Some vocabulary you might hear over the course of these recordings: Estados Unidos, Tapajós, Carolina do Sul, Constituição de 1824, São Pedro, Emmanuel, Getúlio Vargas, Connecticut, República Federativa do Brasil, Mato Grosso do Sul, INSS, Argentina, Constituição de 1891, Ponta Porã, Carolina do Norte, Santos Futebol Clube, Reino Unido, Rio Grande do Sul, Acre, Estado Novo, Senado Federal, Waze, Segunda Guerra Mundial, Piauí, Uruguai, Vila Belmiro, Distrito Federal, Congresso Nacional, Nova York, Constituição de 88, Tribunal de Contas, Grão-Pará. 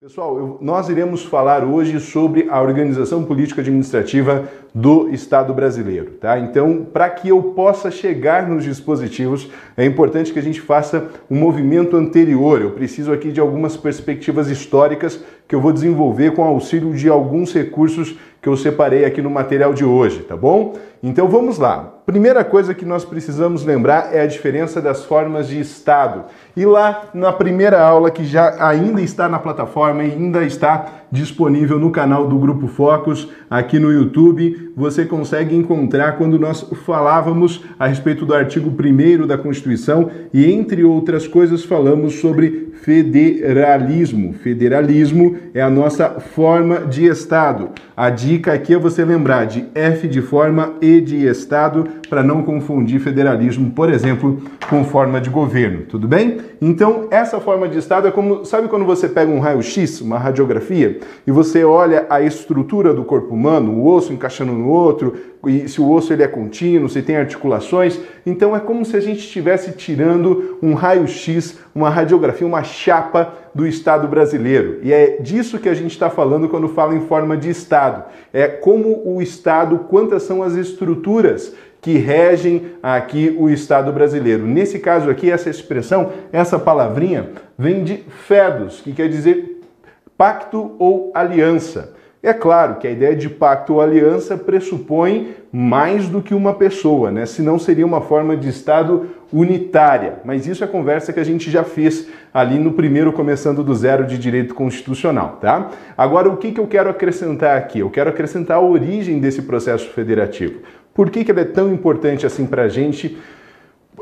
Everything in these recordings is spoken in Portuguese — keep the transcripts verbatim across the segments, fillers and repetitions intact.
Pessoal, eu, nós iremos falar hoje sobre a organização política administrativa do Estado brasileiro, tá? Então, para que eu possa chegar nos dispositivos, é importante que a gente faça um movimento anterior. Eu preciso aqui de algumas perspectivas históricas que eu vou desenvolver com auxílio de alguns recursos que eu separei aqui no material de hoje, tá bom? Então, vamos lá. Primeira coisa que nós precisamos lembrar é a diferença das formas de Estado. E lá na primeira aula, que já ainda está na plataforma e ainda está disponível no canal do Grupo Focus, aqui no YouTube, você consegue encontrar quando nós falávamos a respeito do artigo primeiro da Constituição e, entre outras coisas, falamos sobre federalismo. Federalismo é a nossa forma de Estado. A dica aqui é você lembrar de F de forma e de Estado, para não confundir federalismo, por exemplo, com forma de governo, tudo bem? Então, essa forma de Estado é como, sabe quando você pega um raio-x, uma radiografia, e você olha a estrutura do corpo humano, o osso encaixando no outro, e se o osso ele é contínuo, se tem articulações, então é como se a gente estivesse tirando um raio-x, uma radiografia, uma chapa do Estado brasileiro. E é disso que a gente está falando quando fala em forma de Estado. É como o Estado, quantas são as estruturas que regem aqui o Estado brasileiro. Nesse caso aqui, essa expressão, essa palavrinha, vem de fedos, que quer dizer pacto ou aliança. É claro que a ideia de pacto ou aliança pressupõe mais do que uma pessoa, né? Senão seria uma forma de Estado unitária. Mas isso é conversa que a gente já fez ali no primeiro Começando do Zero de Direito Constitucional, tá? Agora, o que que eu quero acrescentar aqui? Eu quero acrescentar a origem desse processo federativo. Por que que ela é tão importante assim para a gente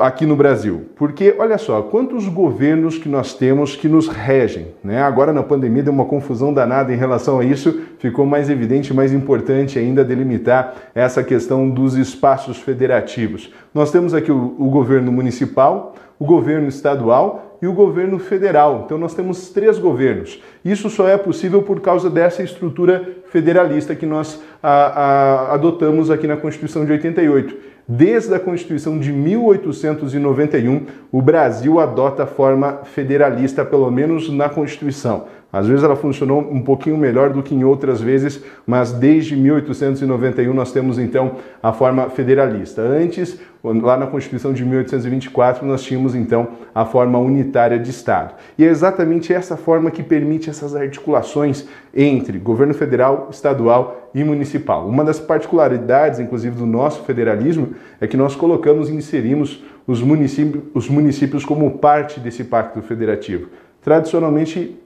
aqui no Brasil? Porque, olha só, quantos governos que nós temos que nos regem, né? Agora na pandemia deu uma confusão danada em relação a isso, ficou mais evidente, mais importante ainda delimitar essa questão dos espaços federativos. Nós temos aqui o, o governo municipal, o governo estadual e o governo federal. Então nós temos três governos. Isso só é possível por causa dessa estrutura federalista que nós a, a, adotamos aqui na Constituição de oitenta e oito. Desde a Constituição de mil oitocentos e noventa e um, o Brasil adota a forma federalista, pelo menos na Constituição. Às vezes ela funcionou um pouquinho melhor do que em outras vezes, mas desde mil oitocentos e noventa e um nós temos então a forma federalista. Antes, lá na Constituição de mil oitocentos e vinte e quatro, nós tínhamos então a forma unitária de Estado. E é exatamente essa forma que permite essas articulações entre governo federal, estadual e municipal. Uma das particularidades, inclusive, do nosso federalismo é que nós colocamos e inserimos os municípios, os municípios como parte desse pacto federativo. Tradicionalmente,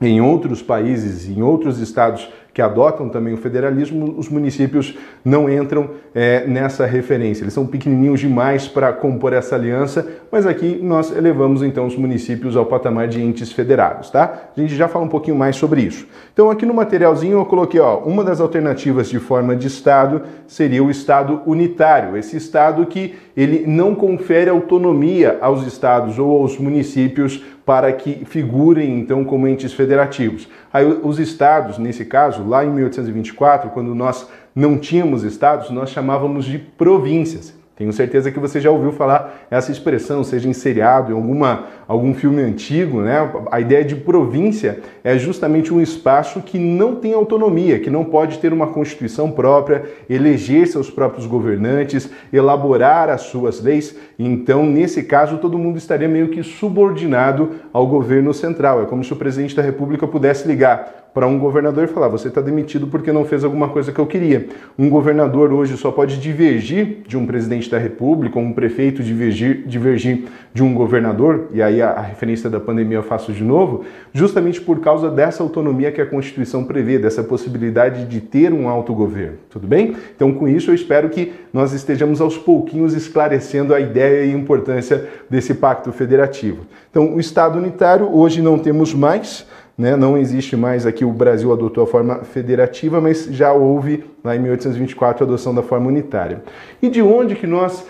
em outros países, em outros estados que adotam também o federalismo, os municípios não entram é, nessa referência. Eles são pequenininhos demais para compor essa aliança, mas aqui nós elevamos então os municípios ao patamar de entes federados, tá? A gente já fala um pouquinho mais sobre isso. Então aqui no materialzinho eu coloquei, ó, uma das alternativas de forma de Estado seria o Estado unitário, esse Estado que ele não confere autonomia aos estados ou aos municípios para que figurem então como entes federativos. Aí os estados, nesse caso, lá em mil oitocentos e vinte e quatro, quando nós não tínhamos estados, nós chamávamos de províncias. Tenho certeza que você já ouviu falar essa expressão, seja em seriado, em alguma, algum filme antigo, né? A ideia de província é justamente um espaço que não tem autonomia, que não pode ter uma constituição própria, eleger seus próprios governantes, elaborar as suas leis. Então, nesse caso, todo mundo estaria meio que subordinado ao governo central. É como se o presidente da República pudesse ligar para um governador e falar, você está demitido porque não fez alguma coisa que eu queria. Um governador hoje só pode divergir de um presidente da república, ou um prefeito divergir, divergir de um governador, e aí a, a referência da pandemia eu faço de novo, justamente por causa dessa autonomia que a Constituição prevê, dessa possibilidade de ter um autogoverno, tudo bem? Então com isso eu espero que nós estejamos aos pouquinhos esclarecendo a ideia e importância desse pacto federativo. Então o Estado unitário hoje não temos mais, né? Não existe mais aqui, o Brasil adotou a forma federativa, mas já houve lá em mil oitocentos e vinte e quatro a adoção da forma unitária. E de onde que nós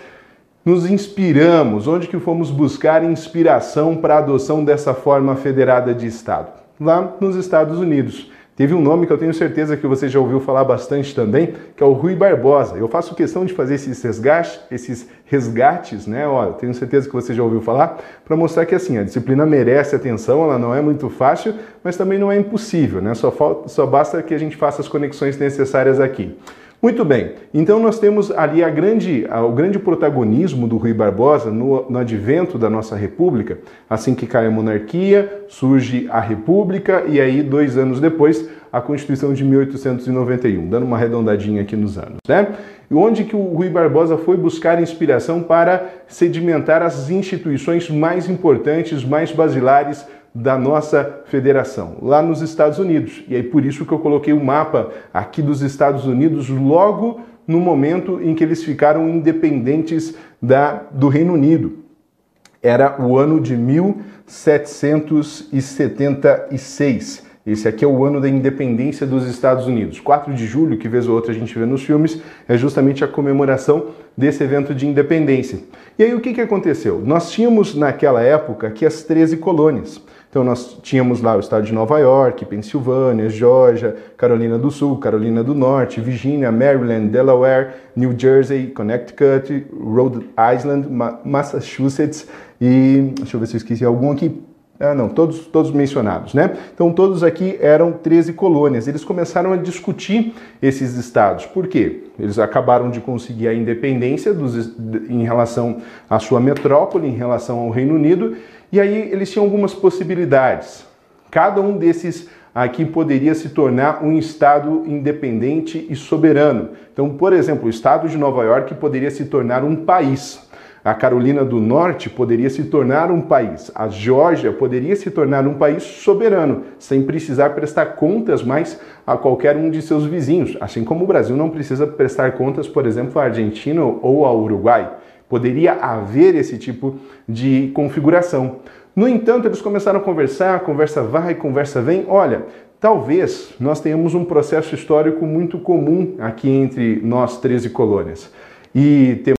nos inspiramos, onde que fomos buscar inspiração para a adoção dessa forma federada de Estado? Lá nos Estados Unidos. Teve um nome que eu tenho certeza que você já ouviu falar bastante também, que é o Rui Barbosa. Eu faço questão de fazer esses resgates, esses resgates, né? Ó, tenho certeza que você já ouviu falar, para mostrar que assim, a disciplina merece atenção, ela não é muito fácil, mas também não é impossível, né? Só, falta, só basta que a gente faça as conexões necessárias aqui. Muito bem, então nós temos ali a grande, a, o grande protagonismo do Rui Barbosa no, no advento da nossa República. Assim que cai a monarquia, surge a República e aí, dois anos depois, a Constituição de mil oitocentos e noventa e um, dando uma arredondadinha aqui nos anos, né? E onde que o Rui Barbosa foi buscar inspiração para sedimentar as instituições mais importantes, mais basilares da nossa federação, lá nos Estados Unidos. E aí por isso que eu coloquei o mapa aqui dos Estados Unidos logo no momento em que eles ficaram independentes da, do Reino Unido. Era o ano de mil setecentos e setenta e seis. Esse aqui é o ano da independência dos Estados Unidos. quatro de julho, que vez ou outra a gente vê nos filmes, é justamente a comemoração desse evento de independência. E aí o que que aconteceu? Nós tínhamos naquela época aqui as treze colônias. Então nós tínhamos lá o estado de Nova York, Pensilvânia, Geórgia, Carolina do Sul, Carolina do Norte, Virgínia, Maryland, Delaware, New Jersey, Connecticut, Rhode Island, Massachusetts e... deixa eu ver se eu esqueci algum aqui. Ah, não, todos, todos mencionados, né? Então todos aqui eram treze colônias. Eles começaram a discutir esses estados. Por quê? Eles acabaram de conseguir a independência dos, em relação à sua metrópole, em relação ao Reino Unido, e aí eles tinham algumas possibilidades. Cada um desses aqui poderia se tornar um estado independente e soberano. Então, por exemplo, o estado de Nova York poderia se tornar um país. A Carolina do Norte poderia se tornar um país, a Geórgia poderia se tornar um país soberano, sem precisar prestar contas mais a qualquer um de seus vizinhos, assim como o Brasil não precisa prestar contas, por exemplo, à Argentina ou ao Uruguai. Poderia haver esse tipo de configuração. No entanto, eles começaram a conversar, conversa vai, conversa vem, olha... Talvez nós tenhamos um processo histórico muito comum aqui entre nós, treze colônias, e temos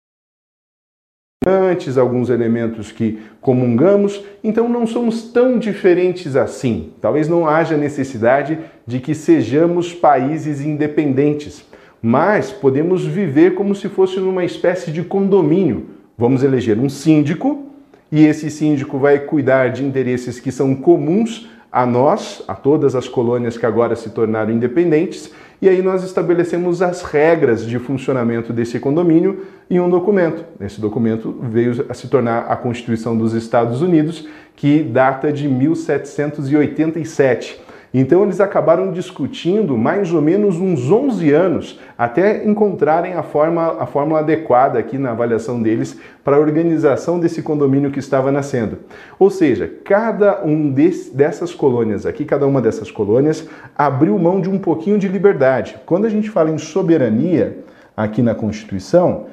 antes alguns elementos que comungamos, então não somos tão diferentes assim. Talvez não haja necessidade de que sejamos países independentes, mas podemos viver como se fosse numa espécie de condomínio. Vamos eleger um síndico e esse síndico vai cuidar de interesses que são comuns a nós, a todas as colônias que agora se tornaram independentes, e aí nós estabelecemos as regras de funcionamento desse condomínio em um documento. Esse documento veio a se tornar a Constituição dos Estados Unidos, que data de mil setecentos e oitenta e sete. Então eles acabaram discutindo mais ou menos uns onze anos até encontrarem a forma, a fórmula adequada aqui na avaliação deles para a organização desse condomínio que estava nascendo. Ou seja, cada um desse, dessas colônias aqui, cada uma dessas colônias abriu mão de um pouquinho de liberdade. Quando a gente fala em soberania aqui na Constituição,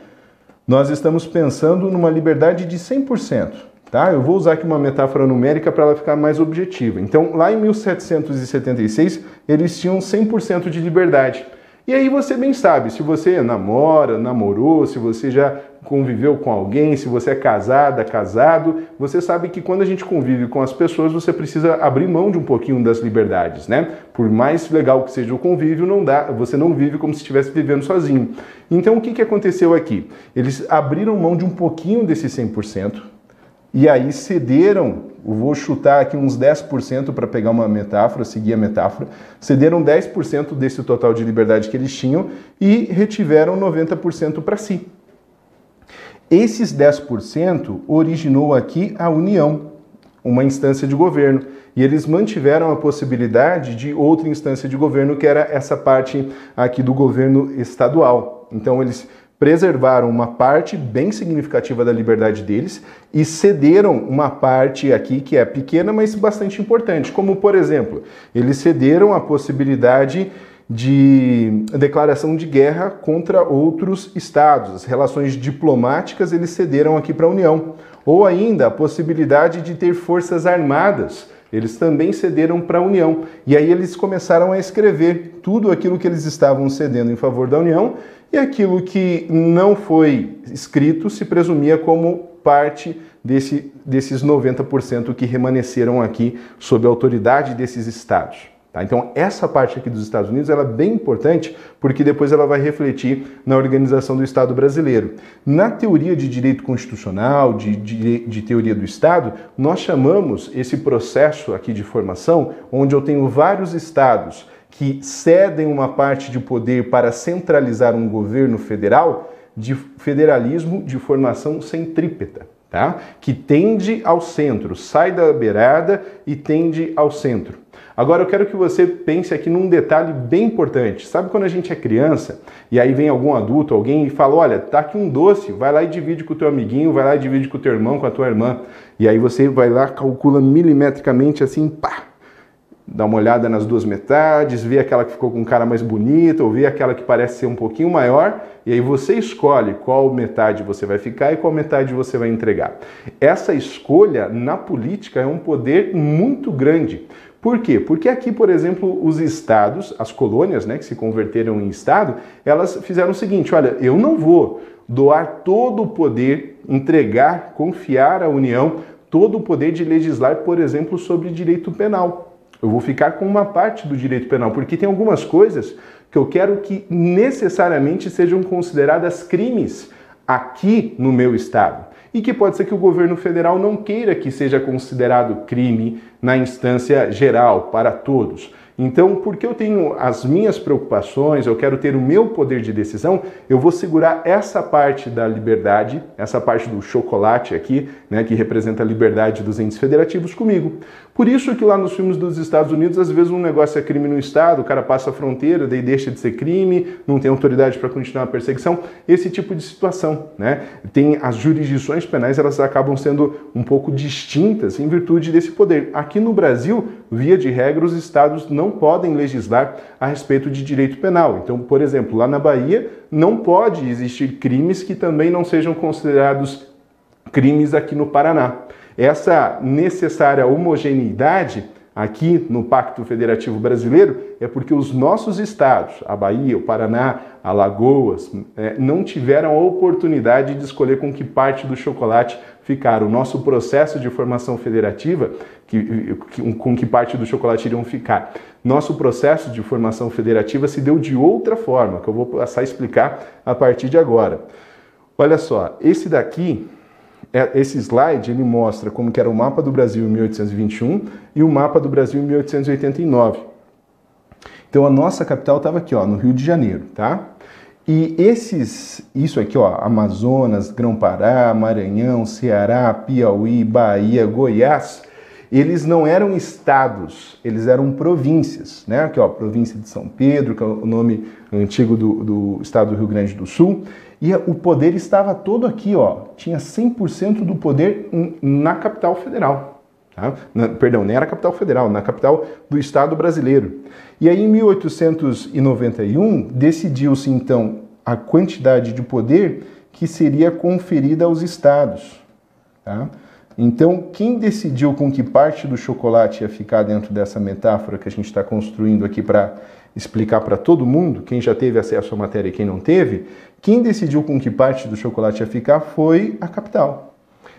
nós estamos pensando numa liberdade de cem por cento. Tá? Eu vou usar aqui uma metáfora numérica para ela ficar mais objetiva. Então, lá em mil setecentos e setenta e seis, eles tinham cem por cento de liberdade. E aí você bem sabe, se você namora, namorou, se você já conviveu com alguém, se você é casada, casado, você sabe que quando a gente convive com as pessoas, você precisa abrir mão de um pouquinho das liberdades, né? Por mais legal que seja o convívio, não dá, você não vive como se estivesse vivendo sozinho. Então, o que que aconteceu aqui? Eles abriram mão de um pouquinho desse cem por cento, e aí cederam, eu vou chutar aqui uns dez por cento para pegar uma metáfora, seguir a metáfora, cederam dez por cento desse total de liberdade que eles tinham e retiveram noventa por cento para si. Esses dez por cento originou aqui a União, uma instância de governo, e eles mantiveram a possibilidade de outra instância de governo, que era essa parte aqui do governo estadual. Então eles preservaram uma parte bem significativa da liberdade deles e cederam uma parte aqui que é pequena, mas bastante importante, como, por exemplo, eles cederam a possibilidade de declaração de guerra contra outros estados. As relações diplomáticas eles cederam aqui para a União. Ou ainda a possibilidade de ter forças armadas. Eles também cederam para a União. E aí eles começaram a escrever tudo aquilo que eles estavam cedendo em favor da União e aquilo que não foi escrito se presumia como parte desse, desses noventa por cento que remaneceram aqui sob a autoridade desses estados. Tá? Então essa parte aqui dos Estados Unidos ela é bem importante porque depois ela vai refletir na organização do Estado brasileiro. Na teoria de direito constitucional, de, de, de teoria do Estado, nós chamamos esse processo aqui de formação, onde eu tenho vários estados que cedem uma parte de poder para centralizar um governo federal, de federalismo de formação centrípeta. Tá? Que tende ao centro, sai da beirada e tende ao centro. Agora eu quero que você pense aqui num detalhe bem importante. Sabe quando a gente é criança e aí vem algum adulto, alguém e fala, olha, tá aqui um doce, vai lá e divide com o teu amiguinho, vai lá e divide com o teu irmão, com a tua irmã. E aí você vai lá, calcula milimetricamente assim, pá, dá uma olhada nas duas metades, vê aquela que ficou com um cara mais bonita, ou vê aquela que parece ser um pouquinho maior, e aí você escolhe qual metade você vai ficar e qual metade você vai entregar. Essa escolha na política é um poder muito grande. Por quê? Porque aqui, por exemplo, os estados, as colônias, né, que se converteram em estado, elas fizeram o seguinte, olha, eu não vou doar todo o poder, entregar, confiar à União, todo o poder de legislar, por exemplo, sobre direito penal. Eu vou ficar com uma parte do direito penal, porque tem algumas coisas que eu quero que necessariamente sejam consideradas crimes aqui no meu estado. E que pode ser que o governo federal não queira que seja considerado crime na instância geral, para todos. Então, porque eu tenho as minhas preocupações, eu quero ter o meu poder de decisão, eu vou segurar essa parte da liberdade, essa parte do chocolate aqui, né, que representa a liberdade dos entes federativos comigo. Por isso que lá nos filmes dos Estados Unidos, às vezes um negócio é crime no estado, o cara passa a fronteira, daí deixa de ser crime, não tem autoridade para continuar a perseguição, esse tipo de situação, né? Tem as jurisdições penais, elas acabam sendo um pouco distintas em virtude desse poder. Aqui no Brasil, via de regra, os estados não podem legislar a respeito de direito penal. Então, por exemplo, lá na Bahia não pode existir crimes que também não sejam considerados crimes aqui no Paraná. Essa necessária homogeneidade aqui no Pacto Federativo Brasileiro é porque os nossos estados, a Bahia, o Paraná, Alagoas, não tiveram a oportunidade de escolher com que parte do chocolate ficar. O nosso processo de formação federativa, que, que, com que parte do chocolate iriam ficar. Nosso processo de formação federativa se deu de outra forma, que eu vou passar a explicar a partir de agora. Olha só, esse daqui... Esse slide ele mostra como que era o mapa do Brasil em mil oitocentos e vinte e um e o mapa do Brasil em mil oitocentos e oitenta e nove. Então a nossa capital estava aqui, ó, no Rio de Janeiro, tá? E esses, isso aqui, ó, Amazonas, Grão-Pará, Maranhão, Ceará, Piauí, Bahia, Goiás, eles não eram estados, eles eram províncias, né? Aqui, ó, província de São Pedro, que é o nome antigo do, do estado do Rio Grande do Sul. E o poder estava todo aqui, ó. Tinha cem por cento do poder na capital federal. Tá? Na, perdão, nem era a capital federal, na capital do Estado brasileiro. E aí, em mil oitocentos e noventa e um, decidiu-se, então, a quantidade de poder que seria conferida aos estados. Tá? Então, quem decidiu com que parte do chocolate ia ficar dentro dessa metáfora que a gente está construindo aqui para explicar para todo mundo, quem já teve acesso à matéria e quem não teve, quem decidiu com que parte do chocolate ia ficar foi a capital.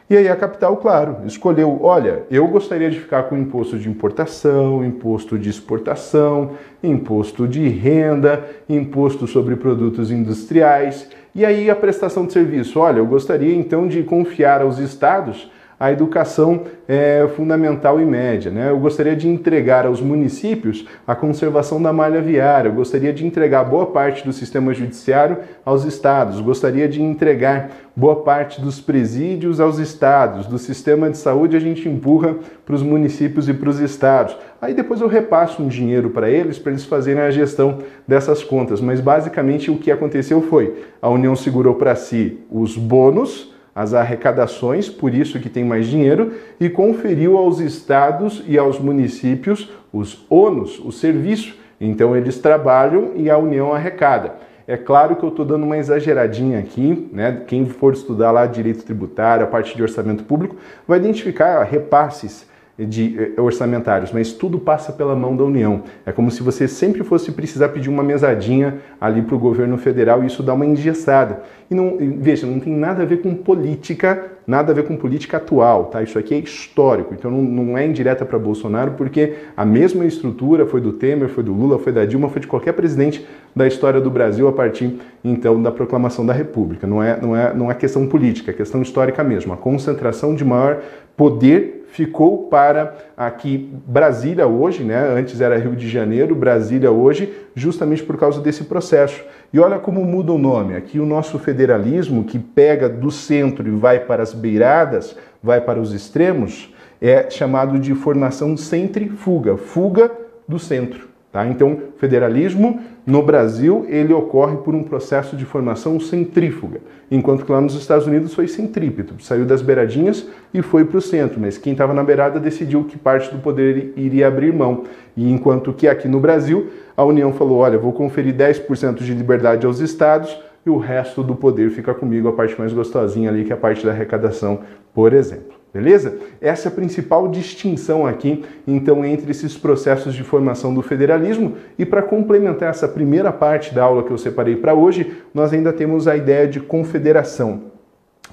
E aí a capital, claro, escolheu, olha, eu gostaria de ficar com imposto de importação, imposto de exportação, imposto de renda, imposto sobre produtos industriais, e aí a prestação de serviço, olha, eu gostaria então de confiar aos estados a educação é, fundamental e média, né? Eu gostaria de entregar aos municípios a conservação da malha viária, eu gostaria de entregar boa parte do sistema judiciário aos estados, gostaria de entregar boa parte dos presídios aos estados, do sistema de saúde a gente empurra para os municípios e para os estados. Aí depois eu repasso um dinheiro para eles, para eles fazerem a gestão dessas contas. Mas basicamente o que aconteceu foi, a União segurou para si os bônus, as arrecadações, por isso que tem mais dinheiro, e conferiu aos estados e aos municípios os ônus, o serviço. Então eles trabalham e a União arrecada. É claro que eu estou dando uma exageradinha aqui, né? Quem for estudar lá direito tributário, a parte de orçamento público, vai identificar repasses de orçamentários, mas tudo passa pela mão da União. É como se você sempre fosse precisar pedir uma mesadinha ali para o governo federal e isso dá uma engessada. E não, veja, não tem nada a ver com política, nada a ver com política atual, tá? Isso aqui é histórico, então não, não é indireta para Bolsonaro, porque a mesma estrutura foi do Temer, foi do Lula, foi da Dilma, foi de qualquer presidente da história do Brasil a partir, então, da proclamação da República. Não é, não é, não é questão política, é questão histórica mesmo. A concentração de maior poder ficou para aqui Brasília hoje, né? Antes era Rio de Janeiro, Brasília hoje, justamente por causa desse processo. E olha como muda o nome. Aqui o nosso federalismo, que pega do centro e vai para as beiradas, vai para os extremos, é chamado de formação centrífuga, fuga do centro. Tá? Então, federalismo no Brasil, ele ocorre por um processo de formação centrífuga, enquanto que lá nos Estados Unidos foi centrípeto, saiu das beiradinhas e foi para o centro, mas quem estava na beirada decidiu que parte do poder iria abrir mão, e enquanto que aqui no Brasil, a União falou, olha, vou conferir dez por cento de liberdade aos estados e o resto do poder fica comigo, a parte mais gostosinha ali, que é a parte da arrecadação, por exemplo. Beleza? Essa é a principal distinção aqui, então, entre esses processos de formação do federalismo. E para complementar essa primeira parte da aula que eu separei para hoje, nós ainda temos a ideia de confederação.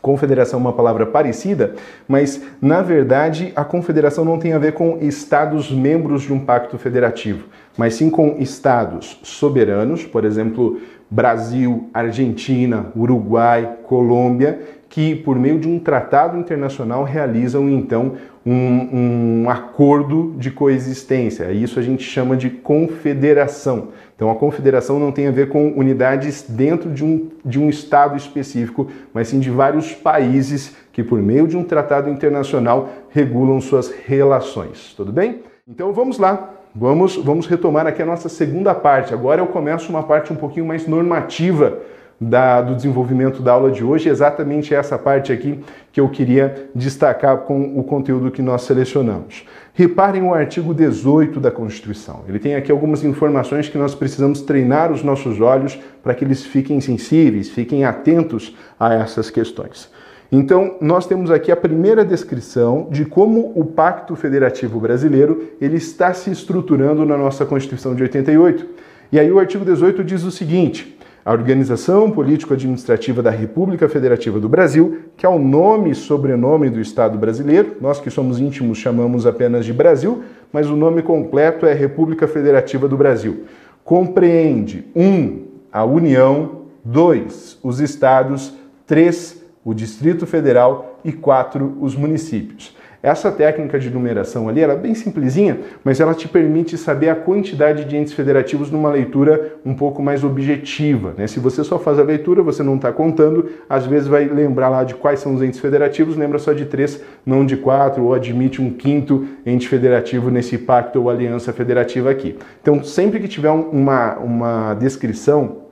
Confederação é uma palavra parecida, mas, na verdade, a confederação não tem a ver com estados membros de um pacto federativo, mas sim com estados soberanos, por exemplo, Brasil, Argentina, Uruguai, Colômbia, que, por meio de um tratado internacional, realizam, então, um, um acordo de coexistência. Isso a gente chama de confederação. Então, a confederação não tem a ver com unidades dentro de um, de um estado específico, mas sim de vários países que, por meio de um tratado internacional, regulam suas relações. Tudo bem? Então, vamos lá. Vamos, vamos retomar aqui a nossa segunda parte. Agora eu começo uma parte um pouquinho mais normativa Da, do desenvolvimento da aula de hoje, exatamente essa parte aqui que eu queria destacar com o conteúdo que nós selecionamos. Reparem o artigo dezoito da Constituição. Ele tem aqui algumas informações que nós precisamos treinar os nossos olhos para que eles fiquem sensíveis, fiquem atentos a essas questões. Então, nós temos aqui a primeira descrição de como o Pacto Federativo Brasileiro ele está se estruturando na nossa Constituição de oitenta e oito. E aí o artigo dezoito diz o seguinte: a organização político-administrativa da República Federativa do Brasil, que é o nome e sobrenome do Estado brasileiro, nós que somos íntimos chamamos apenas de Brasil, mas o nome completo é República Federativa do Brasil, compreende um a União, dois os Estados, três o Distrito Federal e quatro os municípios. Essa técnica de numeração ali, ela é bem simplesinha, mas ela te permite saber a quantidade de entes federativos numa leitura um pouco mais objetiva, né? Se você só faz a leitura, você não está contando, às vezes vai lembrar lá de quais são os entes federativos, lembra só de três, não de quatro, ou admite um quinto ente federativo nesse pacto ou aliança federativa aqui. Então, sempre que tiver uma, uma descrição,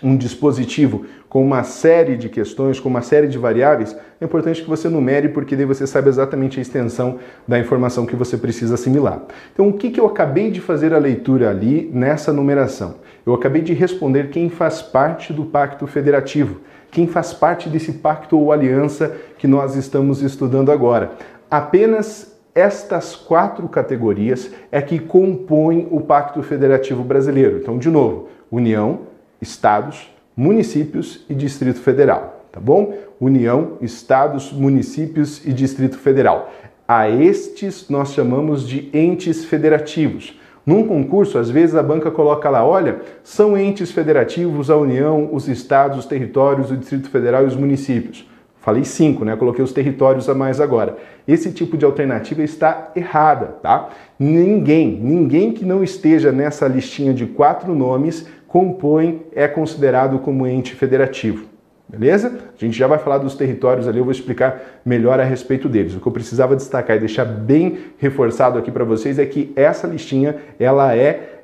um dispositivo com uma série de questões, com uma série de variáveis, é importante que você numere, porque daí você sabe exatamente a extensão da informação que você precisa assimilar. Então, o que que eu acabei de fazer a leitura ali nessa numeração? Eu acabei de responder quem faz parte do Pacto Federativo, quem faz parte desse pacto ou aliança que nós estamos estudando agora. Apenas estas quatro categorias é que compõem o Pacto Federativo Brasileiro. Então, de novo, União, Estados, Municípios e Distrito Federal, tá bom? União, Estados, Municípios e Distrito Federal. A estes nós chamamos de entes federativos. Num concurso, às vezes a banca coloca lá, olha, são entes federativos a União, os Estados, os Territórios, o Distrito Federal e os Municípios. Falei cinco, né? Coloquei os territórios a mais agora. Esse tipo de alternativa está errada, tá? Ninguém, ninguém que não esteja nessa listinha de quatro nomes compõe, é considerado como ente federativo, beleza? A gente já vai falar dos territórios ali, eu vou explicar melhor a respeito deles. O que eu precisava destacar e deixar bem reforçado aqui para vocês é que essa listinha, ela é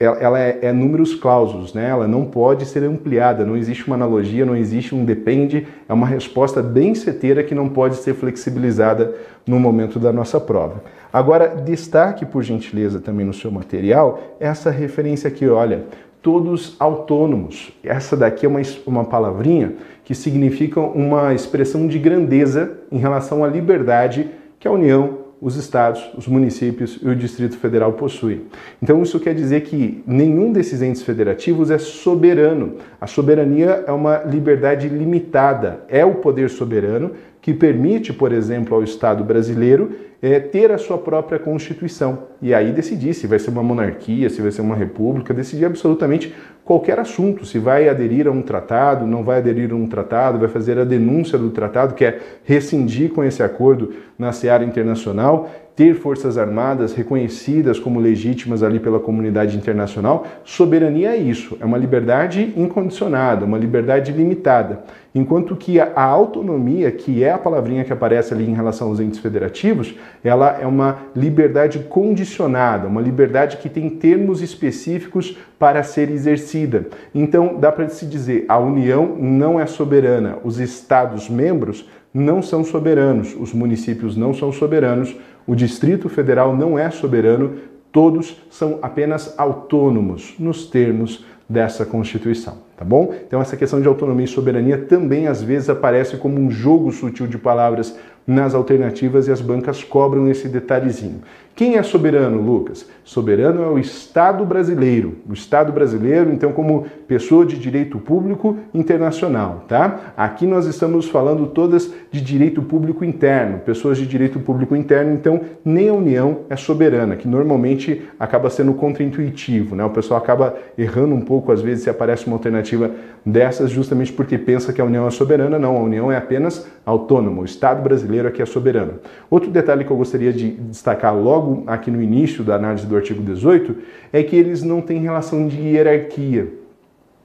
ela é, é números clausos, né? Ela não pode ser ampliada, não existe uma analogia, não existe um depende, é uma resposta bem certeira que não pode ser flexibilizada no momento da nossa prova. Agora, destaque, por gentileza, também no seu material, essa referência aqui, olha, todos autônomos. Essa daqui é uma, uma palavrinha que significa uma expressão de grandeza em relação à liberdade que a União, os estados, os municípios e o Distrito Federal possuem. Então isso quer dizer que nenhum desses entes federativos é soberano. A soberania é uma liberdade limitada, é o poder soberano que permite, por exemplo, ao Estado brasileiro é, ter a sua própria Constituição e aí decidir se vai ser uma monarquia, se vai ser uma república, decidir absolutamente qualquer assunto, se vai aderir a um tratado, não vai aderir a um tratado, vai fazer a denúncia do tratado, que é rescindir com esse acordo na seara internacional, ter forças armadas reconhecidas como legítimas ali pela comunidade internacional. Soberania é isso, é uma liberdade incondicionada, uma liberdade limitada. Enquanto que a autonomia, que é a palavrinha que aparece ali em relação aos entes federativos, ela é uma liberdade condicionada, uma liberdade que tem termos específicos para ser exercida. Então, dá para se dizer, a União não é soberana, os Estados-membros não são soberanos, os municípios não são soberanos, o Distrito Federal não é soberano, todos são apenas autônomos nos termos dessa Constituição, tá bom? Então essa questão de autonomia e soberania também às vezes aparece como um jogo sutil de palavras nas alternativas e as bancas cobram esse detalhezinho. Quem é soberano, Lucas? Soberano é o Estado brasileiro. O Estado brasileiro, então, como pessoa de direito público internacional, tá? Aqui nós estamos falando todas de direito público interno, pessoas de direito público interno, então nem a União é soberana, que normalmente acaba sendo contraintuitivo, né? O pessoal acaba errando um pouco, às vezes, se aparece uma alternativa dessas, justamente porque pensa que a União é soberana. Não, a União é apenas autônoma, o Estado brasileiro aqui é soberano. Outro detalhe que eu gostaria de destacar logo aqui no início da análise do artigo dezoito é que eles não têm relação de hierarquia.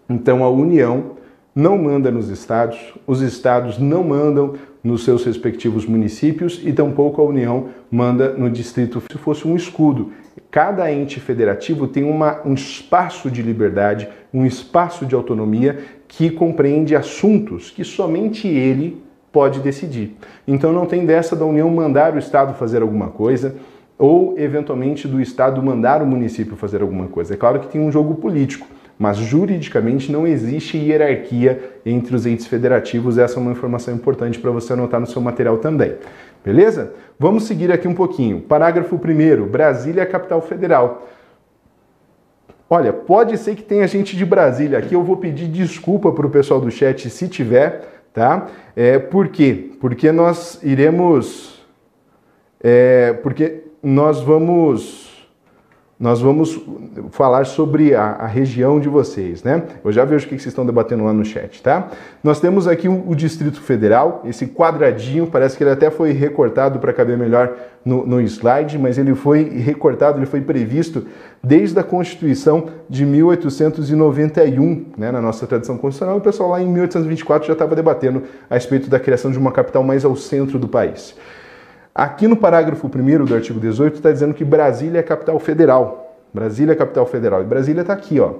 Então a União não manda nos estados, os estados não mandam nos seus respectivos municípios e tampouco a União manda no distrito. Se fosse um escudo, cada ente federativo tem uma, um espaço de liberdade, um espaço de autonomia que compreende assuntos que somente ele pode decidir. Então não tem dessa da União mandar o Estado fazer alguma coisa ou, eventualmente, do Estado mandar o município fazer alguma coisa. É claro que tem um jogo político, mas juridicamente não existe hierarquia entre os entes federativos. Essa é uma informação importante para você anotar no seu material também. Beleza? Vamos seguir aqui um pouquinho. Parágrafo primeiro. Brasília é a capital federal. Olha, pode ser que tenha gente de Brasília aqui. Eu vou pedir desculpa para o pessoal do chat se tiver, tá? É, por quê? Porque nós iremos... É, porque nós vamos... Nós vamos falar sobre a, a região de vocês, né? Eu já vejo o que vocês estão debatendo lá no chat, tá? Nós temos aqui o, o Distrito Federal, esse quadradinho, parece que ele até foi recortado para caber melhor no, no slide, mas ele foi recortado, ele foi previsto desde a Constituição de mil oitocentos e noventa e um, né? Na nossa tradição constitucional, o pessoal lá em mil oitocentos e vinte e quatro já estava debatendo a respeito da criação de uma capital mais ao centro do país. Aqui no parágrafo primeiro do artigo dezoito está dizendo que Brasília é capital federal. Brasília é capital federal. E Brasília está aqui, ó.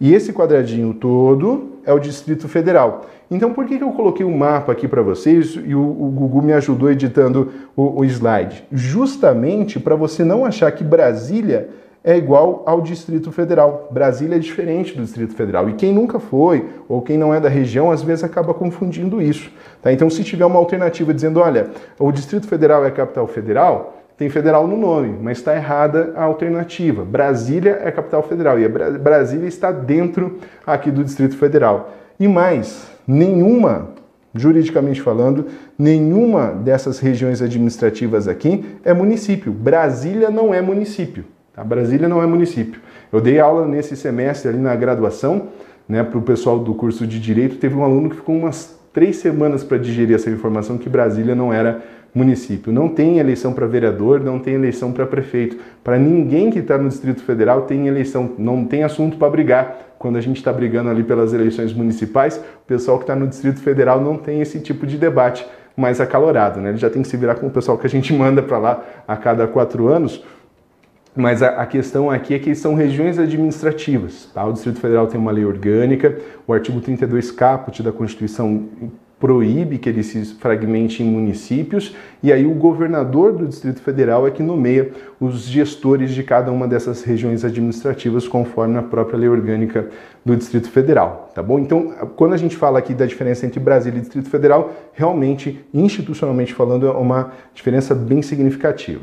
E esse quadradinho todo é o Distrito Federal. Então por que que eu coloquei um mapa aqui para vocês e o, o Gugu me ajudou editando o, o slide? Justamente para você não achar que Brasília é igual ao Distrito Federal. Brasília é diferente do Distrito Federal. E quem nunca foi, ou quem não é da região, às vezes acaba confundindo isso, tá? Então, se tiver uma alternativa dizendo, olha, o Distrito Federal é a capital federal, tem federal no nome, mas está errada a alternativa. Brasília é a capital federal e a Bra- Brasília está dentro aqui do Distrito Federal. E mais, nenhuma... Juridicamente falando, nenhuma dessas regiões administrativas aqui é município. Brasília não é município. A Brasília não é município. Eu dei aula nesse semestre ali na graduação, né, para o pessoal do curso de Direito. Teve um aluno que ficou umas três semanas para digerir essa informação que Brasília não era município. Não tem eleição para vereador, não tem eleição para prefeito. Para ninguém que está no Distrito Federal tem eleição, não tem assunto para brigar. Quando a gente está brigando ali pelas eleições municipais, o pessoal que está no Distrito Federal não tem esse tipo de debate mais acalorado, né? Ele já tem que se virar com o pessoal que a gente manda para lá a cada quatro anos. Mas a questão aqui é que são regiões administrativas, tá? O Distrito Federal tem uma lei orgânica, o artigo trinta e dois caput da Constituição proíbe que ele se fragmente em municípios, e aí o governador do Distrito Federal é que nomeia os gestores de cada uma dessas regiões administrativas conforme a própria lei orgânica do Distrito Federal, tá bom? Então, quando a gente fala aqui da diferença entre Brasília e Distrito Federal, realmente, institucionalmente falando, é uma diferença bem significativa.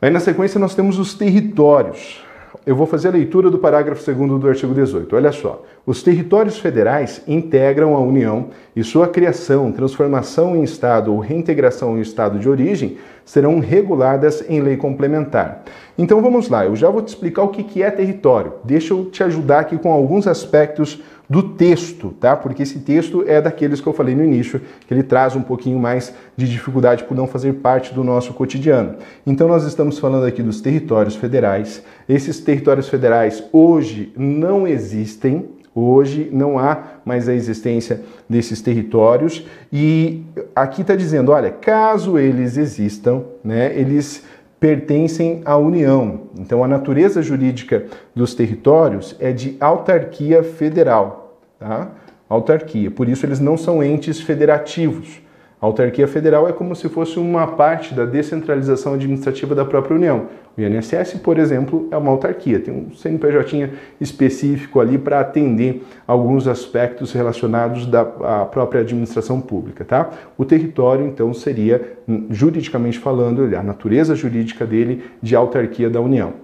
Aí, na sequência, nós temos os territórios. Eu vou fazer a leitura do parágrafo segundo do artigo dezoito. Olha só. Os territórios federais integram a União e sua criação, transformação em Estado ou reintegração em Estado de origem serão reguladas em lei complementar. Então, vamos lá. Eu já vou te explicar o que é território. Deixa eu te ajudar aqui com alguns aspectos do texto, tá? Porque esse texto é daqueles que eu falei no início, que ele traz um pouquinho mais de dificuldade por não fazer parte do nosso cotidiano. Então nós estamos falando aqui dos territórios federais. Esses territórios federais hoje não existem, hoje não há mais a existência desses territórios. E aqui está dizendo, olha, caso eles existam, né, eles pertencem à União. Então, a natureza jurídica dos territórios é de autarquia federal, tá? Autarquia. Por isso, eles não são entes federativos. A autarquia federal é como se fosse uma parte da descentralização administrativa da própria União. O I N S S, por exemplo, é uma autarquia. Tem um C N P J específico ali para atender alguns aspectos relacionados da à própria administração pública, tá? O território, então, seria, juridicamente falando, a natureza jurídica dele de autarquia da União.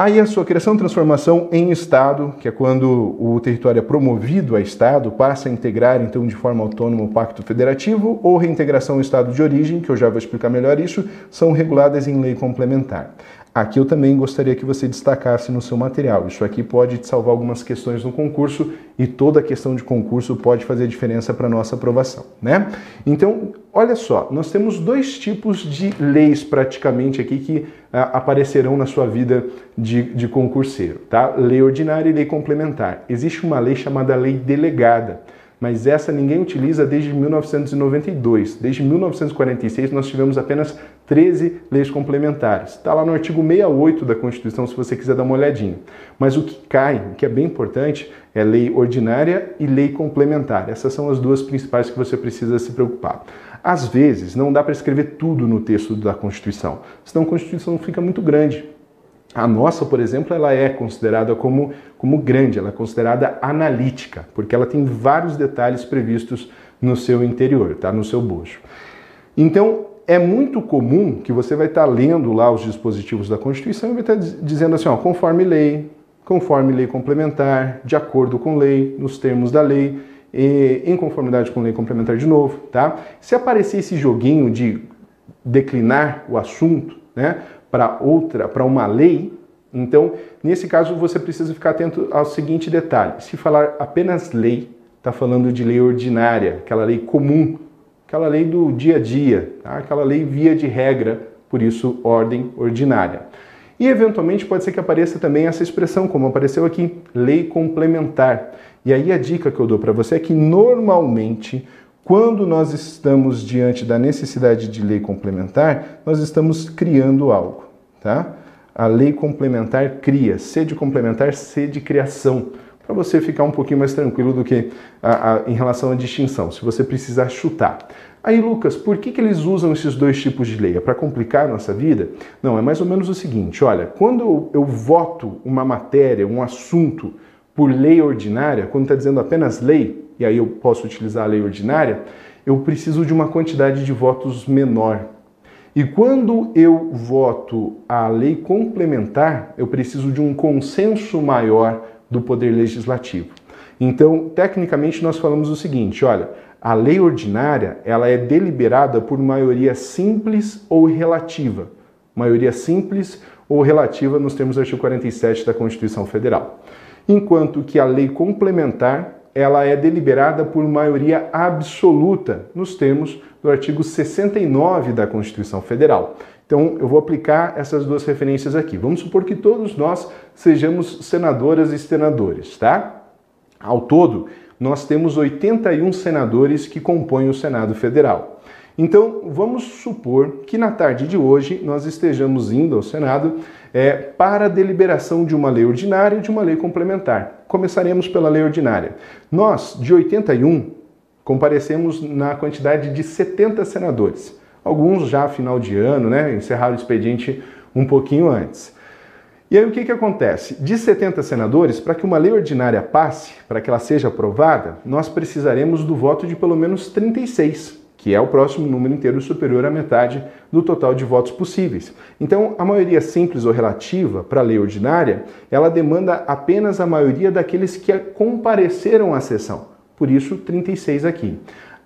Aí a sua criação, transformação em Estado, que é quando o território é promovido a Estado, passa a integrar, então, de forma autônoma o Pacto Federativo, ou reintegração ao Estado de origem, que eu já vou explicar melhor isso, são reguladas em lei complementar. Aqui eu também gostaria que você destacasse no seu material. Isso aqui pode te salvar algumas questões no concurso e toda questão de concurso pode fazer diferença para a nossa aprovação, né? Então, olha só, nós temos dois tipos de leis praticamente aqui que a, aparecerão na sua vida de, de concurseiro, tá? Lei ordinária e lei complementar. Existe uma lei chamada lei delegada, mas essa ninguém utiliza desde mil novecentos e noventa e dois. Desde mil novecentos e quarenta e seis nós tivemos apenas treze leis complementares. Está lá no artigo sessenta e oito da Constituição, se você quiser dar uma olhadinha. Mas o que cai, o que é bem importante, é lei ordinária e lei complementar. Essas são as duas principais que você precisa se preocupar. Às vezes, não dá para escrever tudo no texto da Constituição, senão a Constituição fica muito grande. A nossa, por exemplo, ela é considerada como, como grande, ela é considerada analítica, porque ela tem vários detalhes previstos no seu interior, tá? No seu bojo. Então, é muito comum que você vai estar lendo lá os dispositivos da Constituição e vai estar dizendo assim, ó, conforme lei, conforme lei complementar, de acordo com lei, nos termos da lei, e em conformidade com lei complementar de novo, tá? Se aparecer esse joguinho de declinar o assunto, né, para outra, para uma lei, então, nesse caso, você precisa ficar atento ao seguinte detalhe. Se falar apenas lei, está falando de lei ordinária, aquela lei comum, aquela lei do dia a dia, tá? Aquela lei via de regra, por isso, ordem ordinária. E, eventualmente, pode ser que apareça também essa expressão, como apareceu aqui, lei complementar. E aí a dica que eu dou para você é que, normalmente, quando nós estamos diante da necessidade de lei complementar, nós estamos criando algo, tá? A lei complementar cria, C de complementar, C de criação, para você ficar um pouquinho mais tranquilo do que a, a, em relação à distinção, se você precisar chutar. Aí, Lucas, por que que eles usam esses dois tipos de lei? É para complicar a nossa vida? Não, é mais ou menos o seguinte, olha, quando eu voto uma matéria, um assunto, por lei ordinária, quando está dizendo apenas lei, e aí eu posso utilizar a lei ordinária, eu preciso de uma quantidade de votos menor. E quando eu voto a lei complementar, eu preciso de um consenso maior do Poder Legislativo. Então, tecnicamente, nós falamos o seguinte, olha, a lei ordinária, ela é deliberada por maioria simples ou relativa. Maioria simples ou relativa nos termos do artigo quarenta e sete da Constituição Federal. Enquanto que a lei complementar, ela é deliberada por maioria absoluta, nos termos do artigo sessenta e nove da Constituição Federal. Então, eu vou aplicar essas duas referências aqui. Vamos supor que todos nós sejamos senadoras e senadores, tá? Ao todo, nós temos oitenta e um senadores que compõem o Senado Federal. Então, vamos supor que na tarde de hoje nós estejamos indo ao Senado é, para a deliberação de uma lei ordinária e de uma lei complementar. Começaremos pela lei ordinária. Nós, de oitenta e um, comparecemos na quantidade de setenta senadores. Alguns já final de ano, né? Encerraram o expediente um pouquinho antes. E aí o que que acontece? De setenta senadores, para que uma lei ordinária passe, para que ela seja aprovada, nós precisaremos do voto de pelo menos trinta e seis. que é o próximo número inteiro superior à metade do total de votos possíveis. Então, a maioria simples ou relativa, para a lei ordinária, ela demanda apenas a maioria daqueles que compareceram à sessão. Por isso, trinta e seis aqui.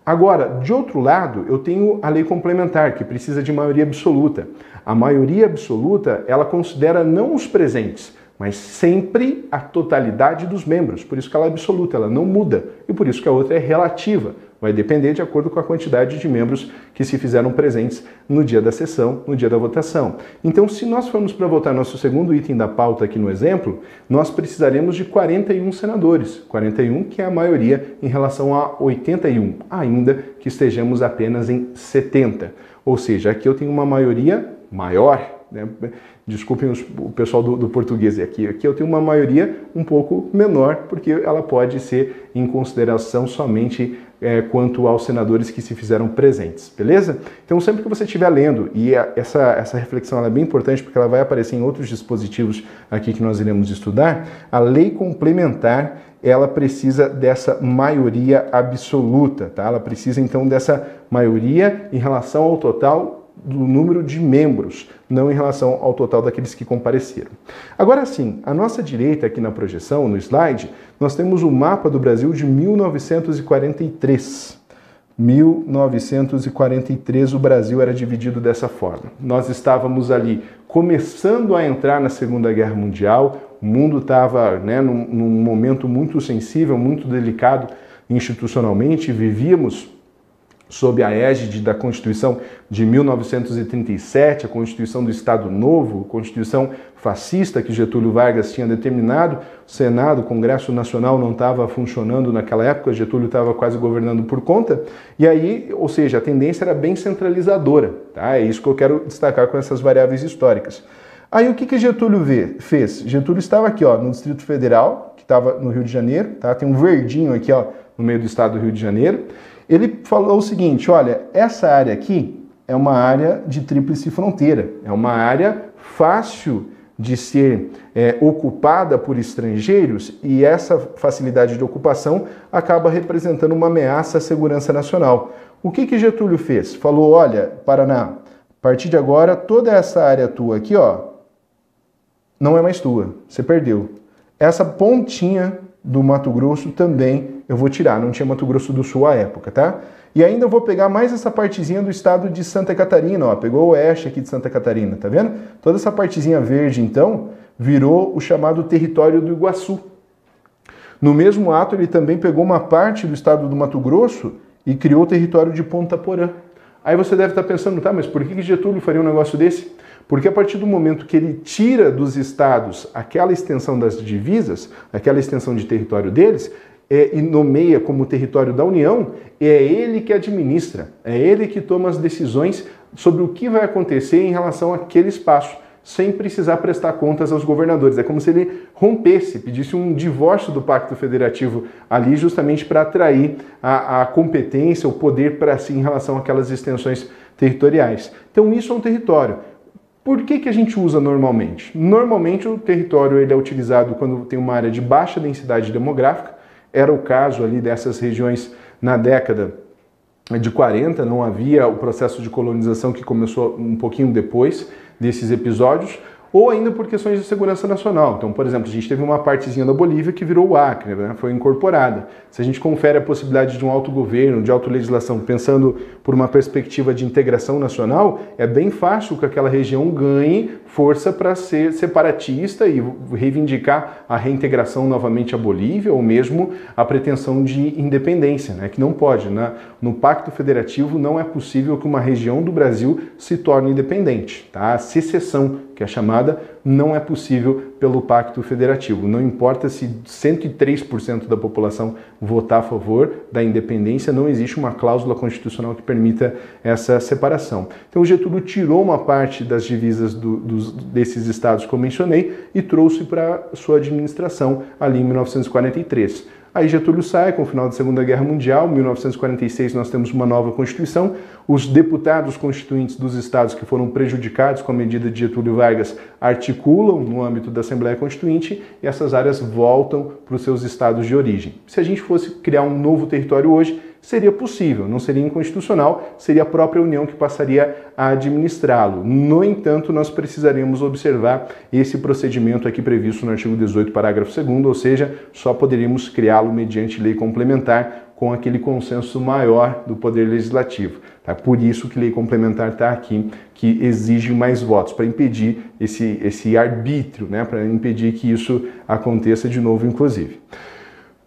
Agora, de outro lado, eu tenho a lei complementar, que precisa de maioria absoluta. A maioria absoluta, ela considera não os presentes, mas sempre a totalidade dos membros. Por isso que ela é absoluta, ela não muda. E por isso que a outra é relativa. Vai depender de acordo com a quantidade de membros que se fizeram presentes no dia da sessão, no dia da votação. Então, se nós formos para votar nosso segundo item da pauta aqui no exemplo, nós precisaremos de quarenta e um senadores. quarenta e um que é a maioria em relação a oitenta e um, ainda que estejamos apenas em setenta. Ou seja, aqui eu tenho uma maioria maior, né? Desculpem os, o pessoal do, do português aqui, aqui eu tenho uma maioria um pouco menor, porque ela pode ser em consideração somente é, quanto aos senadores que se fizeram presentes, beleza? Então sempre que você estiver lendo, e a, essa, essa reflexão ela é bem importante porque ela vai aparecer em outros dispositivos aqui que nós iremos estudar, a lei complementar ela precisa dessa maioria absoluta, tá? Ela precisa então dessa maioria em relação ao total do número de membros, não em relação ao total daqueles que compareceram. Agora sim, à nossa direita aqui na projeção, no slide, nós temos o mapa do Brasil de mil novecentos e quarenta e três. mil novecentos e quarenta e três o Brasil era dividido dessa forma. Nós estávamos ali começando a entrar na Segunda Guerra Mundial, o mundo estava, né, num, num momento muito sensível, muito delicado institucionalmente, vivíamos sob a égide da Constituição de mil novecentos e trinta e sete, a Constituição do Estado Novo, Constituição fascista que Getúlio Vargas tinha determinado, o Senado, o Congresso Nacional não estava funcionando naquela época, Getúlio estava quase governando por conta, e aí, ou seja, a tendência era bem centralizadora, tá? É isso que eu quero destacar com essas variáveis históricas. Aí o que que Getúlio fez? Getúlio estava aqui, ó, no Distrito Federal, que estava no Rio de Janeiro, tá? Tem um verdinho aqui, ó, no meio do estado do Rio de Janeiro. Ele falou o seguinte, olha, essa área aqui é uma área de tríplice fronteira, é uma área fácil de ser é, ocupada por estrangeiros e essa facilidade de ocupação acaba representando uma ameaça à segurança nacional. O que que Getúlio fez? Falou, olha, Paraná, a partir de agora toda essa área tua aqui, ó, não é mais tua, você perdeu. Essa pontinha do Mato Grosso também eu vou tirar, não tinha Mato Grosso do Sul à época, tá? E ainda eu vou pegar mais essa partezinha do estado de Santa Catarina, ó, pegou o oeste aqui de Santa Catarina, tá vendo? Toda essa partezinha verde, então, virou o chamado território do Iguaçu. No mesmo ato, ele também pegou uma parte do estado do Mato Grosso e criou o território de Ponta Porã. Aí você deve estar pensando, tá, mas por que Getúlio faria um negócio desse? Porque a partir do momento que ele tira dos estados aquela extensão das divisas, aquela extensão de território deles, é, e nomeia como território da União, é ele que administra, é ele que toma as decisões sobre o que vai acontecer em relação àquele espaço, sem precisar prestar contas aos governadores. É como se ele rompesse, pedisse um divórcio do Pacto Federativo ali justamente para atrair a, a competência, o poder para si em relação àquelas extensões territoriais. Então isso é um território. Por que que a gente usa normalmente? Normalmente o território ele é utilizado quando tem uma área de baixa densidade demográfica, era o caso ali dessas regiões na década de quarenta, não havia o processo de colonização que começou um pouquinho depois desses episódios, ou ainda por questões de segurança nacional. Então, por exemplo, a gente teve uma partezinha da Bolívia que virou o Acre, né? Foi incorporada. Se a gente confere a possibilidade de um autogoverno, de autolegislação, pensando por uma perspectiva de integração nacional, é bem fácil que aquela região ganhe força para ser separatista e reivindicar a reintegração novamente à Bolívia, ou mesmo a pretensão de independência, né? Que não pode, né? No Pacto Federativo não é possível que uma região do Brasil se torne independente, tá? A secessão, que é chamada, não é possível pelo Pacto Federativo. Não importa se cento e três por cento da população votar a favor da independência, não existe uma cláusula constitucional que permita essa separação. Então Getúlio tirou uma parte das divisas do, dos, desses estados que eu mencionei e trouxe para sua administração ali em mil novecentos e quarenta e três. Aí Getúlio sai com o final da Segunda Guerra Mundial, em mil novecentos e quarenta e seis nós temos uma nova Constituição, os deputados constituintes dos estados que foram prejudicados com a medida de Getúlio Vargas articulam no âmbito da Assembleia Constituinte e essas áreas voltam para os seus estados de origem. Se a gente fosse criar um novo território hoje, seria possível, não seria inconstitucional, seria a própria União que passaria a administrá-lo. No entanto, nós precisaríamos observar esse procedimento aqui previsto no artigo dezoito, parágrafo segundo, ou seja, só poderíamos criá-lo mediante lei complementar com aquele consenso maior do Poder Legislativo. Tá? Por isso que lei complementar está aqui, que exige mais votos, para impedir esse, esse arbítrio, né? Para impedir que isso aconteça de novo, inclusive.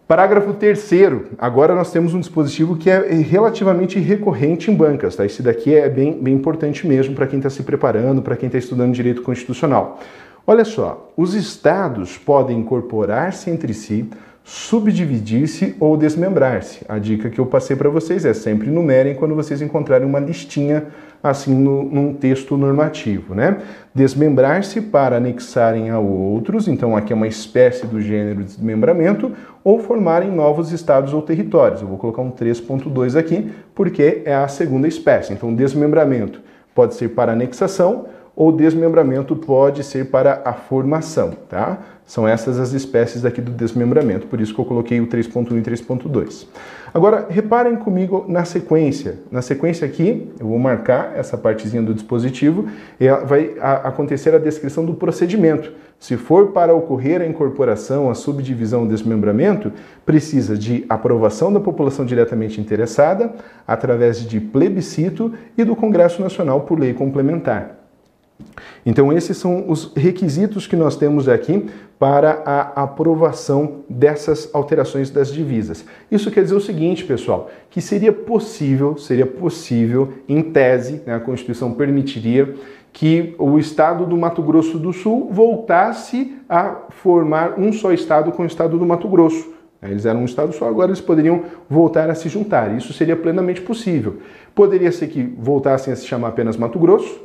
Parágrafo terceiro, agora nós temos um dispositivo que é relativamente recorrente em bancas, tá? Esse daqui é bem, bem importante mesmo para quem está se preparando, para quem está estudando direito constitucional. Olha só, os estados podem incorporar-se entre si, subdividir-se ou desmembrar-se. A dica que eu passei para vocês é sempre numerem quando vocês encontrarem uma listinha assim no, num texto normativo, né? Desmembrar-se para anexarem a outros, então aqui é uma espécie do gênero de desmembramento, ou formarem novos estados ou territórios. Eu vou colocar um três ponto dois aqui, porque é a segunda espécie. Então desmembramento pode ser para anexação, ou desmembramento pode ser para a formação, tá? São essas as espécies aqui do desmembramento, por isso que eu coloquei o três ponto um e três ponto dois. Agora, reparem comigo na sequência. Na sequência aqui, eu vou marcar essa partezinha do dispositivo, e vai acontecer a descrição do procedimento. Se for para ocorrer a incorporação, a subdivisão ou desmembramento, precisa de aprovação da população diretamente interessada, através de plebiscito e do Congresso Nacional por lei complementar. Então, esses são os requisitos que nós temos aqui para a aprovação dessas alterações das divisas. Isso quer dizer o seguinte, pessoal, que seria possível, seria possível, em tese, né, a Constituição permitiria que o Estado do Mato Grosso do Sul voltasse a formar um só Estado com o Estado do Mato Grosso. Eles eram um Estado só, agora eles poderiam voltar a se juntar. Isso seria plenamente possível. Poderia ser que voltassem a se chamar apenas Mato Grosso,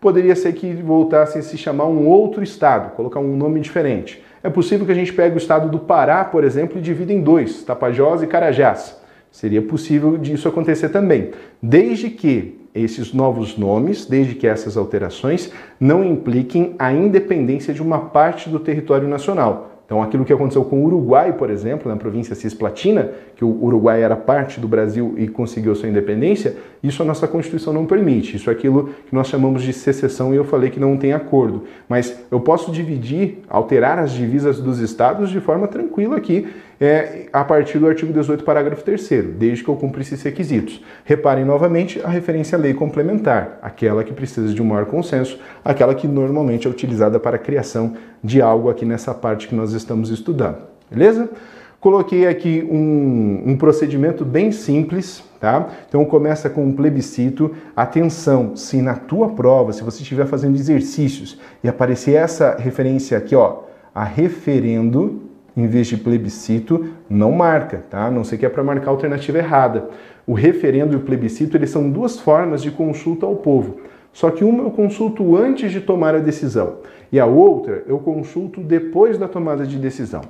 poderia ser que voltassem a se chamar um outro estado, colocar um nome diferente. É possível que a gente pegue o estado do Pará, por exemplo, e divida em dois, Tapajós e Carajás. Seria possível disso acontecer também, desde que esses novos nomes, desde que essas alterações não impliquem a independência de uma parte do território nacional. Então, aquilo que aconteceu com o Uruguai, por exemplo, na província cisplatina, que o Uruguai era parte do Brasil e conseguiu sua independência, isso a nossa Constituição não permite. Isso é aquilo que nós chamamos de secessão e eu falei que não tem acordo. Mas eu posso dividir, alterar as divisas dos estados de forma tranquila aqui, é, a partir do artigo dezoito, parágrafo terceiro, desde que eu cumpra esses requisitos. Reparem novamente a referência à lei complementar, aquela que precisa de um maior consenso, aquela que normalmente é utilizada para a criação de algo aqui nessa parte que nós estamos estudando, beleza? Coloquei aqui um, um procedimento bem simples, tá? Então começa com um plebiscito. Atenção, se na tua prova, se você estiver fazendo exercícios e aparecer essa referência aqui, ó, a referendo, em vez de plebiscito, não marca, tá? A não ser que é para marcar a alternativa errada. O referendo e o plebiscito, eles são duas formas de consulta ao povo. Só que uma eu consulto antes de tomar a decisão e a outra eu consulto depois da tomada de decisão.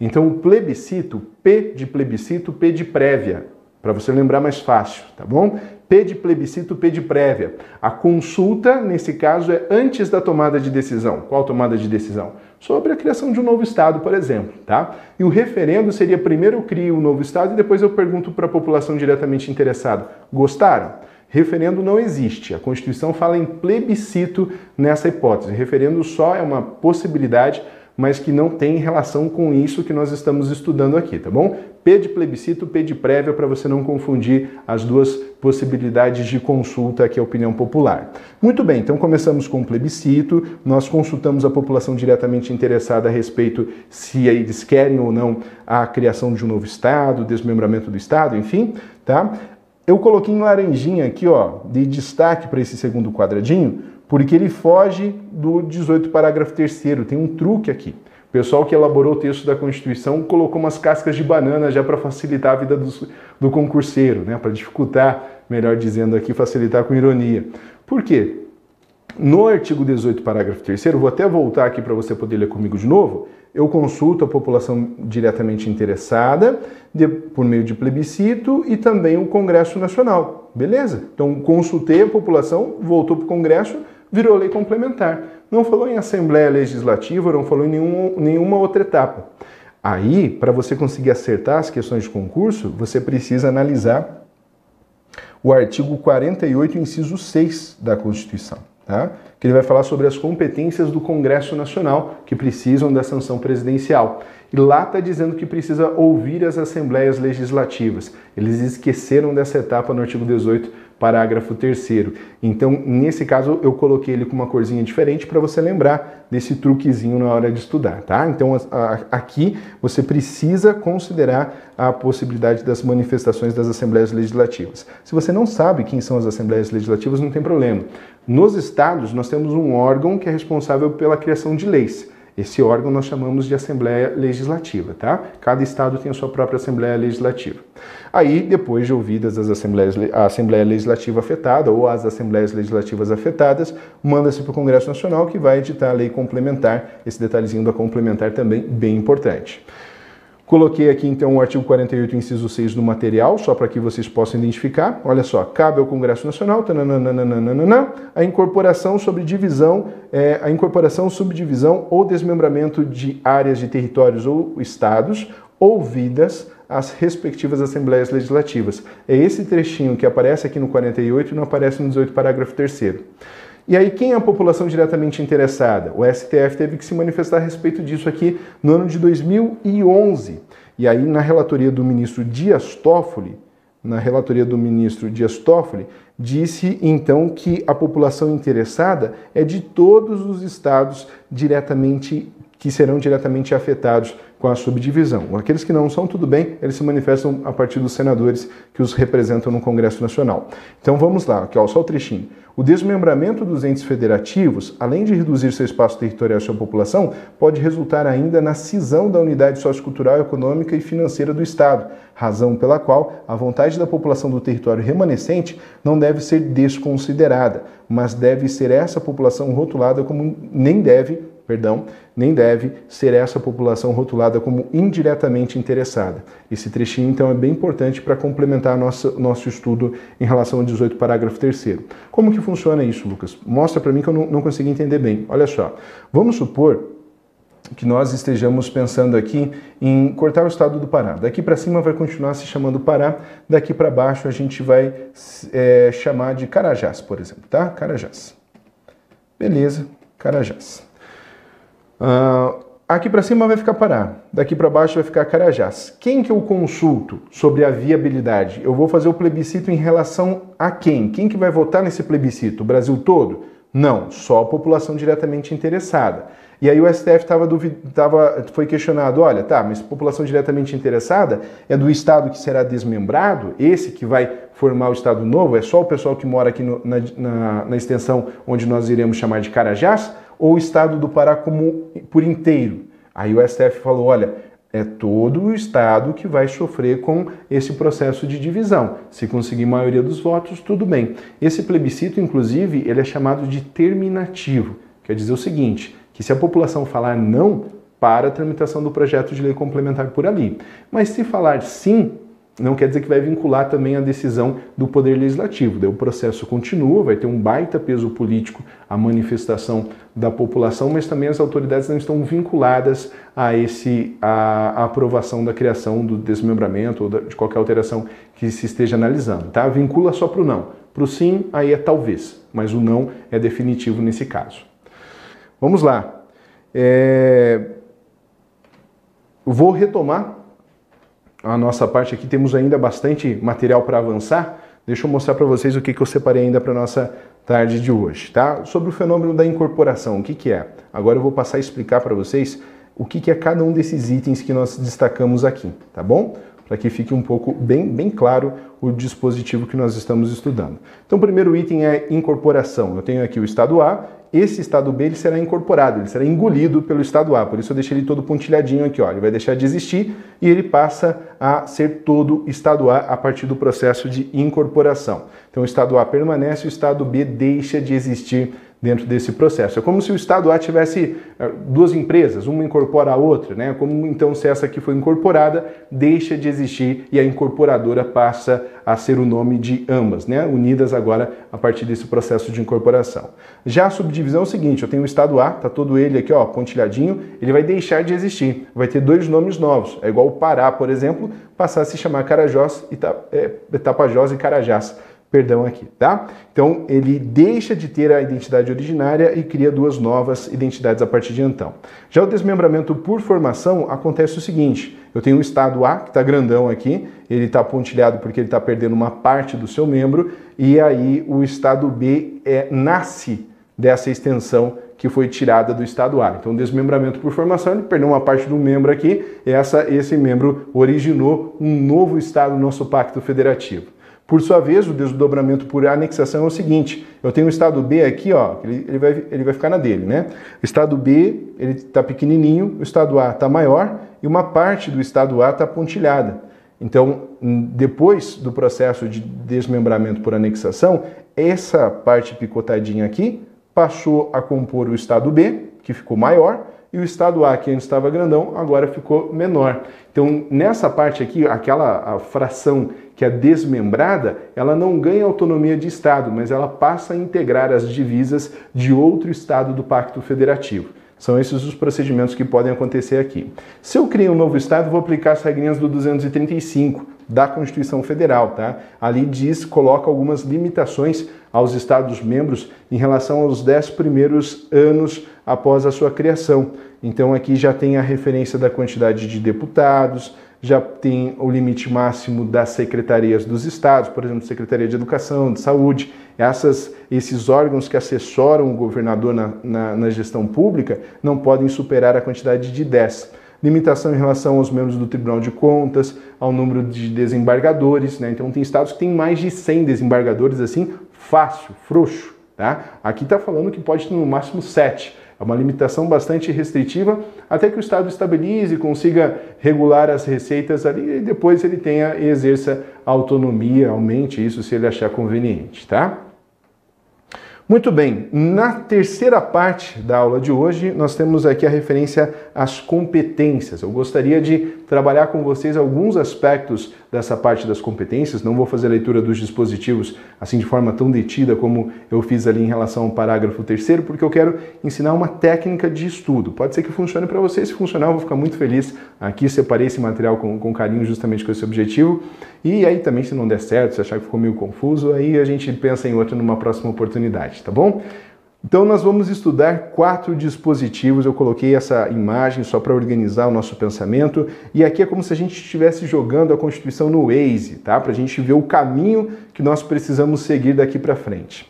Então, o plebiscito, P de plebiscito, P de prévia, para você lembrar mais fácil, tá bom? P de plebiscito, P de prévia. A consulta, nesse caso, é antes da tomada de decisão. Qual tomada de decisão? Sobre a criação de um novo estado, por exemplo, tá? E o referendo seria primeiro eu crio um novo estado e depois eu pergunto para a população diretamente interessada. Gostaram? Referendo não existe. A Constituição fala em plebiscito nessa hipótese. Referendo só é uma possibilidade, mas que não tem relação com isso que nós estamos estudando aqui, tá bom? P de plebiscito, P de prévia, para você não confundir as duas possibilidades de consulta, que é a opinião popular. Muito bem, então começamos com o plebiscito, nós consultamos a população diretamente interessada a respeito se eles querem ou não a criação de um novo estado, desmembramento do estado, enfim, tá? Eu coloquei em laranjinha aqui, ó, de destaque para esse segundo quadradinho, porque ele foge do dezoito, parágrafo terceiro, tem um truque aqui. O pessoal que elaborou o texto da Constituição colocou umas cascas de banana já para facilitar a vida do, do concurseiro, né? Para dificultar, melhor dizendo aqui, facilitar com ironia. Por quê? No artigo dezoito, parágrafo terceiro, vou até voltar aqui para você poder ler comigo de novo, eu consulto a população diretamente interessada de, por meio de plebiscito e também o Congresso Nacional, beleza? Então, consultei a população, voltou para o Congresso, virou lei complementar. Não falou em Assembleia Legislativa, não falou em nenhum, nenhuma outra etapa. Aí, para você conseguir acertar as questões de concurso, você precisa analisar o artigo quarenta e oito, inciso seis da Constituição, tá? Que ele vai falar sobre as competências do Congresso Nacional, que precisam da sanção presidencial. E lá está dizendo que precisa ouvir as Assembleias Legislativas. Eles esqueceram dessa etapa no artigo dezoito, parágrafo terceiro. Então, nesse caso, eu coloquei ele com uma corzinha diferente para você lembrar desse truquezinho na hora de estudar, tá? Então, a, a, aqui você precisa considerar a possibilidade das manifestações das Assembleias Legislativas. Se você não sabe quem são as Assembleias Legislativas, não tem problema. Nos estados, nós temos um órgão que é responsável pela criação de leis. Esse órgão nós chamamos de Assembleia Legislativa, tá? Cada estado tem a sua própria Assembleia Legislativa. Aí, depois de ouvidas as assembleias, a Assembleia Legislativa afetada ou as Assembleias Legislativas afetadas, manda-se para o Congresso Nacional, que vai editar a lei complementar. Esse detalhezinho da complementar também bem importante. Coloquei aqui, então, o artigo quarenta e oito, inciso seis do material, só para que vocês possam identificar. Olha só, cabe ao Congresso Nacional, tananana, a incorporação sobre divisão, é, a incorporação, subdivisão ou desmembramento de áreas de territórios ou estados, ouvidas as respectivas Assembleias Legislativas. É esse trechinho que aparece aqui no quarenta e oito e não aparece no dezoito, parágrafo terceiro. E aí, quem é a população diretamente interessada? O S T F teve que se manifestar a respeito disso aqui no ano de dois mil e onze. E aí, na relatoria do ministro Dias Toffoli, na relatoria do ministro Dias Toffoli, disse, então, que a população interessada é de todos os estados diretamente que serão diretamente afetados com a subdivisão. Aqueles que não são, tudo bem, eles se manifestam a partir dos senadores que os representam no Congresso Nacional. Então vamos lá, aqui, ó, só o trechinho. O desmembramento dos entes federativos, além de reduzir seu espaço territorial e sua população, pode resultar ainda na cisão da unidade sociocultural, econômica e financeira do Estado, razão pela qual a vontade da população do território remanescente não deve ser desconsiderada, mas deve ser essa população rotulada como nem deve Perdão, nem deve ser essa população rotulada como indiretamente interessada. Esse trechinho, então, é bem importante para complementar nosso, nosso estudo em relação ao dezoito, parágrafo terceiro. Como que funciona isso, Lucas? Mostra para mim que eu não, não consegui entender bem. Olha só, vamos supor que nós estejamos pensando aqui em cortar o estado do Pará. Daqui para cima vai continuar se chamando Pará, daqui para baixo a gente vai é, chamar de Carajás, por exemplo, tá? Carajás. Beleza, Carajás. Uh, aqui para cima vai ficar Pará, daqui para baixo vai ficar Carajás. Quem que eu consulto sobre a viabilidade? Eu vou fazer o plebiscito em relação a quem? Quem que vai votar nesse plebiscito? O Brasil todo? Não, só a população diretamente interessada. E aí o S T F tava duvid... tava... foi questionado, olha, tá, mas população diretamente interessada é do Estado que será desmembrado, esse que vai formar o Estado Novo, é só o pessoal que mora aqui no, na, na, na extensão onde nós iremos chamar de Carajás? Ou o Estado do Pará como por inteiro? Aí o S T F falou, olha, é todo o Estado que vai sofrer com esse processo de divisão. Se conseguir maioria dos votos, tudo bem. Esse plebiscito, inclusive, ele é chamado de terminativo. Quer dizer o seguinte, que se a população falar não, para a tramitação do projeto de lei complementar por ali. Mas se falar sim, não quer dizer que vai vincular também a decisão do Poder Legislativo. Daí o processo continua, vai ter um baita peso político a manifestação da população, mas também as autoridades não estão vinculadas a esse, a, a aprovação da criação do desmembramento ou da, de qualquer alteração que se esteja analisando, tá? Vincula só para o não. Para o sim, aí é talvez, mas o não é definitivo nesse caso. Vamos lá. É... Vou retomar a nossa parte aqui, temos ainda bastante material para avançar. Deixa eu mostrar para vocês o que, que eu separei ainda para a nossa tarde de hoje, tá? Sobre o fenômeno da incorporação, o que, que é? Agora eu vou passar a explicar para vocês o que, que é cada um desses itens que nós destacamos aqui, tá bom? Para que fique um pouco bem, bem claro o dispositivo que nós estamos estudando. Então, o primeiro item é incorporação. Eu tenho aqui o estado A, esse estado B ele será incorporado, ele será engolido pelo estado A, por isso eu deixei ele todo pontilhadinho aqui, ó. Ele vai deixar de existir e ele passa a ser todo estado A a partir do processo de incorporação. Então o estado A permanece, o estado B deixa de existir dentro desse processo. É como se o Estado A tivesse duas empresas, uma incorpora a outra, né? Como então se essa que foi incorporada deixa de existir e a incorporadora passa a ser o nome de ambas, né? Unidas agora a partir desse processo de incorporação. Já a subdivisão é o seguinte, eu tenho o Estado A, tá todo ele aqui, ó, pontilhadinho, ele vai deixar de existir, vai ter dois nomes novos, é igual o Pará, por exemplo, passar a se chamar Carajós e Tapajós e Carajás. Perdão aqui, tá? Então, ele deixa de ter a identidade originária e cria duas novas identidades a partir de então. Já o desmembramento por formação acontece o seguinte, eu tenho o Estado A, que está grandão aqui, ele está pontilhado porque ele está perdendo uma parte do seu membro, e aí o Estado B é, nasce dessa extensão que foi tirada do Estado A. Então, desmembramento por formação, ele perdeu uma parte do membro aqui, essa, esse membro originou um novo Estado no nosso Pacto Federativo. Por sua vez, o desdobramento por anexação é o seguinte, eu tenho o Estado B aqui, ó, ele, ele, vai, ele vai ficar na dele, né? O Estado B, ele está pequenininho, o Estado A está maior e uma parte do Estado A está pontilhada. Então, depois do processo de desmembramento por anexação, essa parte picotadinha aqui passou a compor o Estado B, que ficou maior, e o Estado A, que antes estava grandão, agora ficou menor. Então, nessa parte aqui, aquela a fração que é desmembrada, ela não ganha autonomia de Estado, mas ela passa a integrar as divisas de outro Estado do Pacto Federativo. São esses os procedimentos que podem acontecer aqui. Se eu criar um novo Estado, vou aplicar as regrinhas do duzentos e trinta e cinco da Constituição Federal, tá? Ali diz, coloca algumas limitações aos Estados-membros em relação aos dez primeiros anos após a sua criação. Então aqui já tem a referência da quantidade de deputados, já tem o limite máximo das secretarias dos estados, por exemplo, Secretaria de Educação, de Saúde, essas, esses órgãos que assessoram o governador na, na, na gestão pública não podem superar a quantidade de dez. Limitação em relação aos membros do Tribunal de Contas, ao número de desembargadores, né? Então tem estados que tem mais de cem desembargadores, assim, fácil, frouxo, tá? Aqui está falando que pode ter no máximo sete. É uma limitação bastante restritiva, até que o Estado estabilize, consiga regular as receitas ali e depois ele tenha e exerça autonomia, aumente isso se ele achar conveniente, tá? Muito bem, na terceira parte da aula de hoje, nós temos aqui a referência às competências. Eu gostaria de trabalhar com vocês alguns aspectos dessa parte das competências, não vou fazer a leitura dos dispositivos assim de forma tão detida como eu fiz ali em relação ao parágrafo terceiro, porque eu quero ensinar uma técnica de estudo. Pode ser que funcione para vocês, se funcionar eu vou ficar muito feliz. Aqui separei esse material com, com carinho justamente com esse objetivo. E aí também se não der certo, se achar que ficou meio confuso, aí a gente pensa em outra numa próxima oportunidade, tá bom? Então nós vamos estudar quatro dispositivos, eu coloquei essa imagem só para organizar o nosso pensamento, e aqui é como se a gente estivesse jogando a Constituição no Waze, tá? Para a gente ver o caminho que nós precisamos seguir daqui para frente.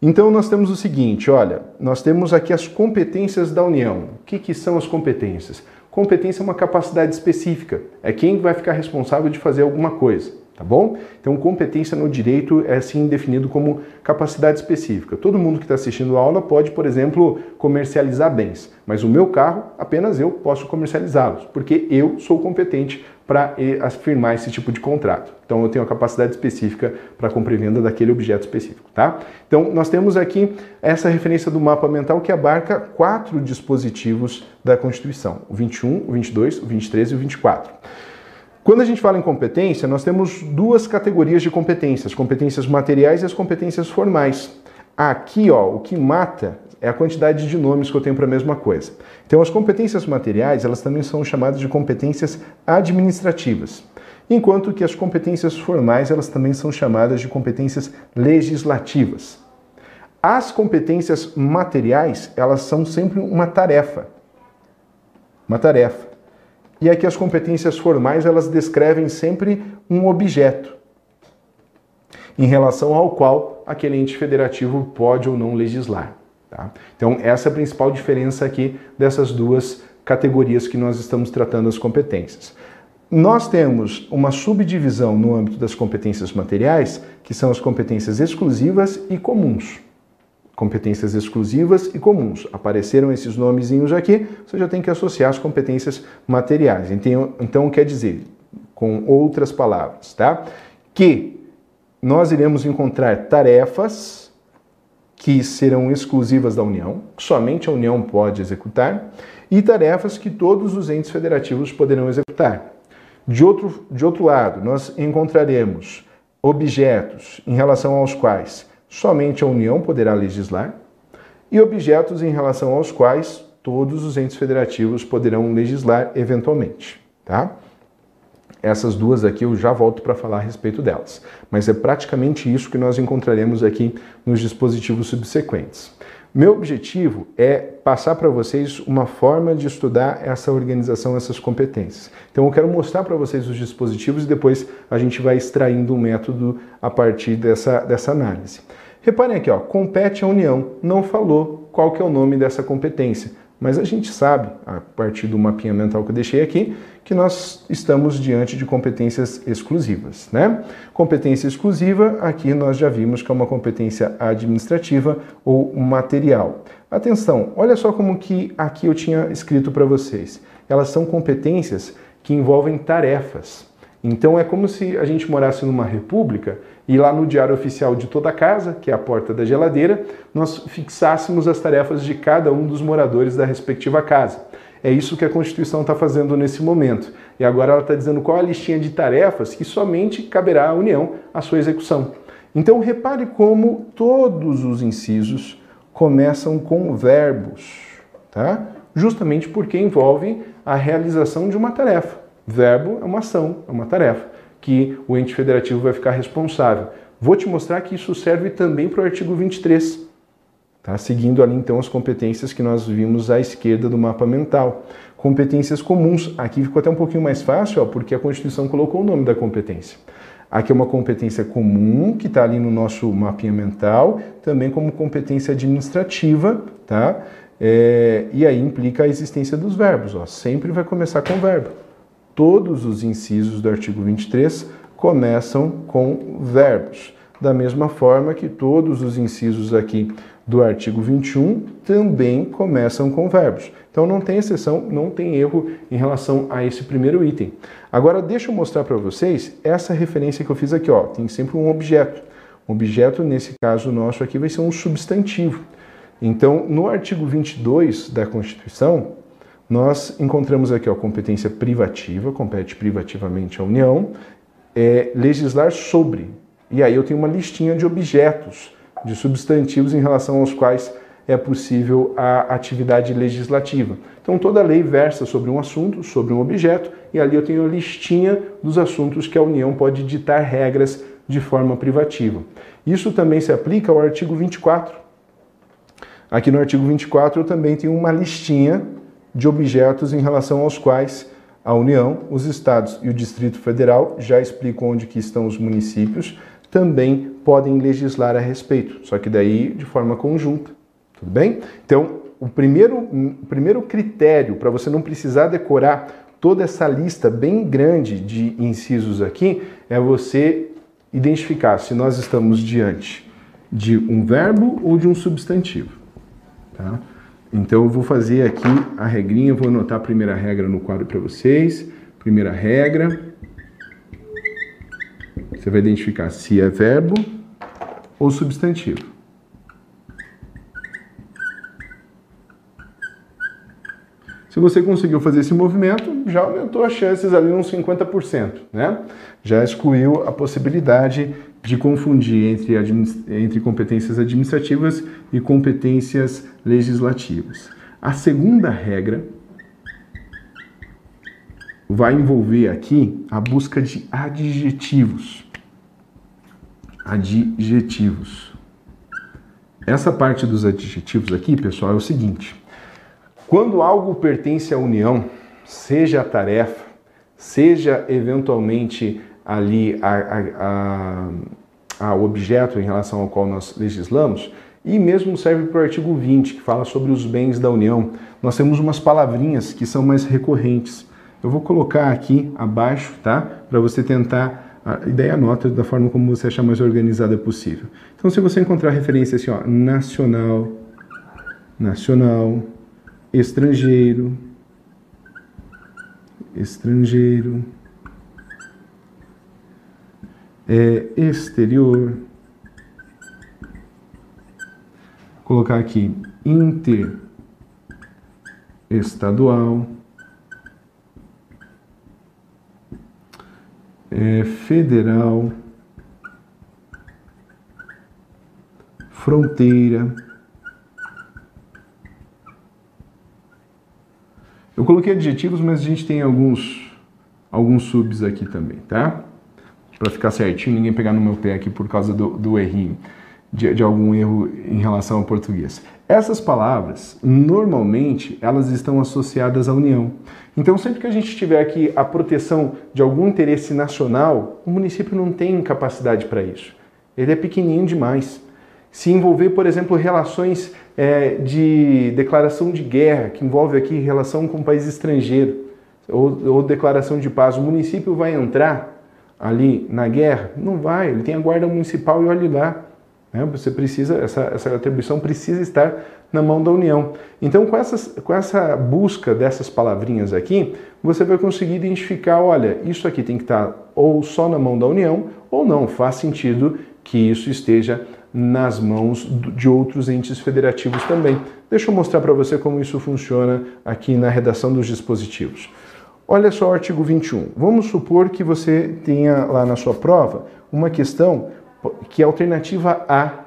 Então nós temos o seguinte, olha, nós temos aqui as competências da União. O que, que são as competências? Competência é uma capacidade específica, é quem vai ficar responsável de fazer alguma coisa. Tá bom? Então, competência no direito é assim definido como capacidade específica. Todo mundo que está assistindo a aula pode, por exemplo, comercializar bens, mas o meu carro, apenas eu posso comercializá-los, porque eu sou competente para afirmar esse tipo de contrato. Então, eu tenho a capacidade específica para compra e venda daquele objeto específico, tá? Então, nós temos aqui essa referência do mapa mental que abarca quatro dispositivos da Constituição, o vinte e um, o vinte e dois, o vinte e três e o vinte e quatro. Quando a gente fala em competência, nós temos duas categorias de competências, competências materiais e as competências formais. Aqui, ó, o que mata é a quantidade de nomes que eu tenho para a mesma coisa. Então, as competências materiais, elas também são chamadas de competências administrativas, enquanto que as competências formais, elas também são chamadas de competências legislativas. As competências materiais, elas são sempre uma tarefa, uma tarefa. E aqui as competências formais, elas descrevem sempre um objeto em relação ao qual aquele ente federativo pode ou não legislar. Tá? Então, essa é a principal diferença aqui dessas duas categorias que nós estamos tratando as competências. Nós temos uma subdivisão no âmbito das competências materiais, que são as competências exclusivas e comuns. Competências exclusivas e comuns. Apareceram esses nomezinhos aqui, você já tem que associar as competências materiais. Então, quer dizer, com outras palavras, tá? Que nós iremos encontrar tarefas que serão exclusivas da União, que somente a União pode executar, e tarefas que todos os entes federativos poderão executar. De outro, de outro lado, nós encontraremos objetos em relação aos quais somente a União poderá legislar e objetos em relação aos quais todos os entes federativos poderão legislar eventualmente, tá? Essas duas aqui eu já volto para falar a respeito delas, mas é praticamente isso que nós encontraremos aqui nos dispositivos subsequentes. Meu objetivo é passar para vocês uma forma de estudar essa organização, essas competências. Então eu quero mostrar para vocês os dispositivos e depois a gente vai extraindo um método a partir dessa, dessa análise. Reparem aqui, ó, compete à União, não falou qual que é o nome dessa competência, mas a gente sabe, a partir do mapinha mental que eu deixei aqui, que nós estamos diante de competências exclusivas, né? Competência exclusiva, aqui nós já vimos que é uma competência administrativa ou material. Atenção, olha só como que aqui eu tinha escrito para vocês. Elas são competências que envolvem tarefas. Então é como se a gente morasse numa república e lá no diário oficial de toda a casa, que é a porta da geladeira, nós fixássemos as tarefas de cada um dos moradores da respectiva casa. É isso que a Constituição está fazendo nesse momento. E agora ela está dizendo qual a listinha de tarefas que somente caberá à União a sua execução. Então repare como todos os incisos começam com verbos, tá? Justamente porque envolvem a realização de uma tarefa. Verbo é uma ação, é uma tarefa, que o ente federativo vai ficar responsável. Vou te mostrar que isso serve também para o artigo vinte e três, tá? Seguindo ali então as competências que nós vimos à esquerda do mapa mental. Competências comuns, aqui ficou até um pouquinho mais fácil, ó, porque a Constituição colocou o nome da competência. Aqui é uma competência comum, que está ali no nosso mapinha mental, também como competência administrativa, tá? É, e aí implica a existência dos verbos, ó, sempre vai começar com o verbo. Todos os incisos do artigo vinte e três começam com verbos. Da mesma forma que todos os incisos aqui do artigo vinte e um também começam com verbos. Então não tem exceção, não tem erro em relação a esse primeiro item. Agora deixa eu mostrar para vocês essa referência que eu fiz aqui, ó. Tem sempre um objeto. Um objeto, nesse caso nosso aqui, vai ser um substantivo. Então no artigo vinte e dois da Constituição, nós encontramos aqui, ó, competência privativa, compete privativamente à União, é, legislar sobre. E aí eu tenho uma listinha de objetos, de substantivos em relação aos quais é possível a atividade legislativa. Então toda lei versa sobre um assunto, sobre um objeto, e ali eu tenho a listinha dos assuntos que a União pode ditar regras de forma privativa. Isso também se aplica ao artigo vinte e quatro. Aqui no artigo vinte e quatro eu também tenho uma listinha de objetos em relação aos quais a União, os Estados e o Distrito Federal, já explico onde que estão os municípios, também podem legislar a respeito, só que daí de forma conjunta, tudo bem? Então, o primeiro, o primeiro critério para você não precisar decorar toda essa lista bem grande de incisos aqui é você identificar se nós estamos diante de um verbo ou de um substantivo, tá? Então eu vou fazer aqui a regrinha, vou anotar a primeira regra no quadro para vocês. Primeira regra, você vai identificar se é verbo ou substantivo. Se você conseguiu fazer esse movimento, já aumentou as chances ali uns cinquenta por cento, né? Já excluiu a possibilidade de confundir entre, entre competências administrativas e competências legislativas. A segunda regra vai envolver aqui a busca de adjetivos. Adjetivos. Essa parte dos adjetivos aqui, pessoal, é o seguinte. Quando algo pertence à União, seja a tarefa, seja eventualmente ali a, a, a, a objeto em relação ao qual nós legislamos, e mesmo serve para o artigo vinte, que fala sobre os bens da União, nós temos umas palavrinhas que são mais recorrentes. Eu vou colocar aqui abaixo, tá? Para você tentar... A ideia anota da forma como você achar mais organizada possível. Então, se você encontrar referência assim, ó, nacional, nacional, estrangeiro, estrangeiro, é, exterior, colocar aqui interestadual, é, federal, fronteira. Eu coloquei adjetivos, mas a gente tem alguns, alguns subs aqui também, tá? Para ficar certinho, ninguém pegar no meu pé aqui por causa do, do errinho, de, de algum erro em relação ao português. Essas palavras, normalmente, elas estão associadas à União. Então, sempre que a gente tiver aqui a proteção de algum interesse nacional, o município não tem capacidade para isso. Ele é pequenininho demais. Se envolver, por exemplo, relações é, de declaração de guerra, que envolve aqui relação com um país estrangeiro, ou, ou declaração de paz, o município vai entrar ali na guerra? Não vai, ele tem a guarda municipal e olhe lá. Né? Você precisa, essa, essa atribuição precisa estar na mão da União. Então, com, essas, com essa busca dessas palavrinhas aqui, você vai conseguir identificar, olha, isso aqui tem que estar ou só na mão da União, ou não, faz sentido que isso esteja nas mãos de outros entes federativos também. Deixa eu mostrar para você como isso funciona aqui na redação dos dispositivos. Olha só o artigo vinte e um. Vamos supor que você tenha lá na sua prova uma questão que a alternativa A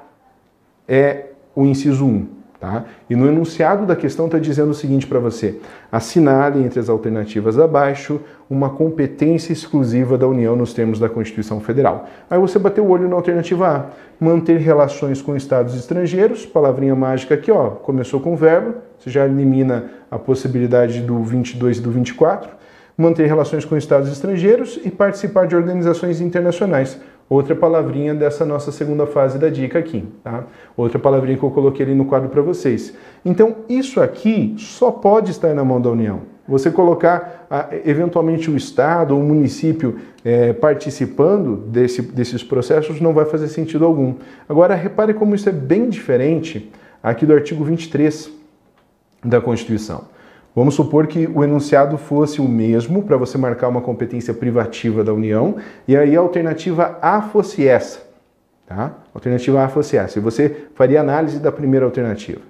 é o inciso um, tá? E no enunciado da questão está dizendo o seguinte para você: assinale entre as alternativas abaixo uma competência exclusiva da União nos termos da Constituição Federal. Aí você bateu o olho na alternativa A, manter relações com estados estrangeiros, palavrinha mágica aqui, ó, começou com o verbo, você já elimina a possibilidade do vinte e dois e do vinte e quatro. Manter relações com estados estrangeiros e participar de organizações internacionais. Outra palavrinha dessa nossa segunda fase da dica aqui, tá? Outra palavrinha que eu coloquei ali no quadro para vocês. Então, isso aqui só pode estar na mão da União. Você colocar, a, eventualmente, o estado ou o município é, participando desse, desses processos não vai fazer sentido algum. Agora, repare como isso é bem diferente aqui do artigo vinte e três da Constituição. Vamos supor que o enunciado fosse o mesmo, para você marcar uma competência privativa da União, e aí a alternativa A fosse essa, tá? A alternativa A fosse essa, e você faria análise da primeira alternativa.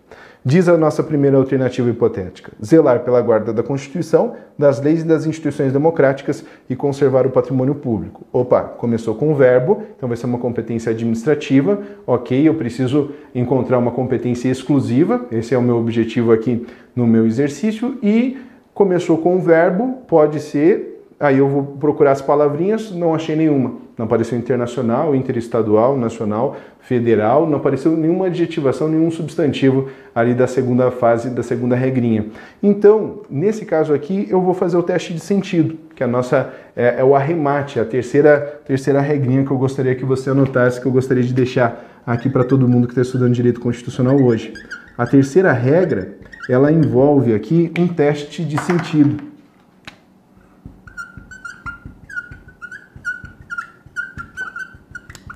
Diz a nossa primeira alternativa hipotética: zelar pela guarda da Constituição, das leis e das instituições democráticas e conservar o patrimônio público. Opa, começou com o verbo, então vai ser uma competência administrativa. Ok, eu preciso encontrar uma competência exclusiva, esse é o meu objetivo aqui no meu exercício, e começou com o verbo, pode ser, aí eu vou procurar as palavrinhas, não achei nenhuma. Não apareceu internacional, interestadual, nacional, federal, não apareceu nenhuma adjetivação, nenhum substantivo ali da segunda fase, da segunda regrinha. Então, nesse caso aqui, eu vou fazer o teste de sentido, que a nossa é, é o arremate, a terceira, terceira regrinha que eu gostaria que você anotasse, que eu gostaria de deixar aqui para todo mundo que está estudando Direito Constitucional hoje. A terceira regra, ela envolve aqui um teste de sentido.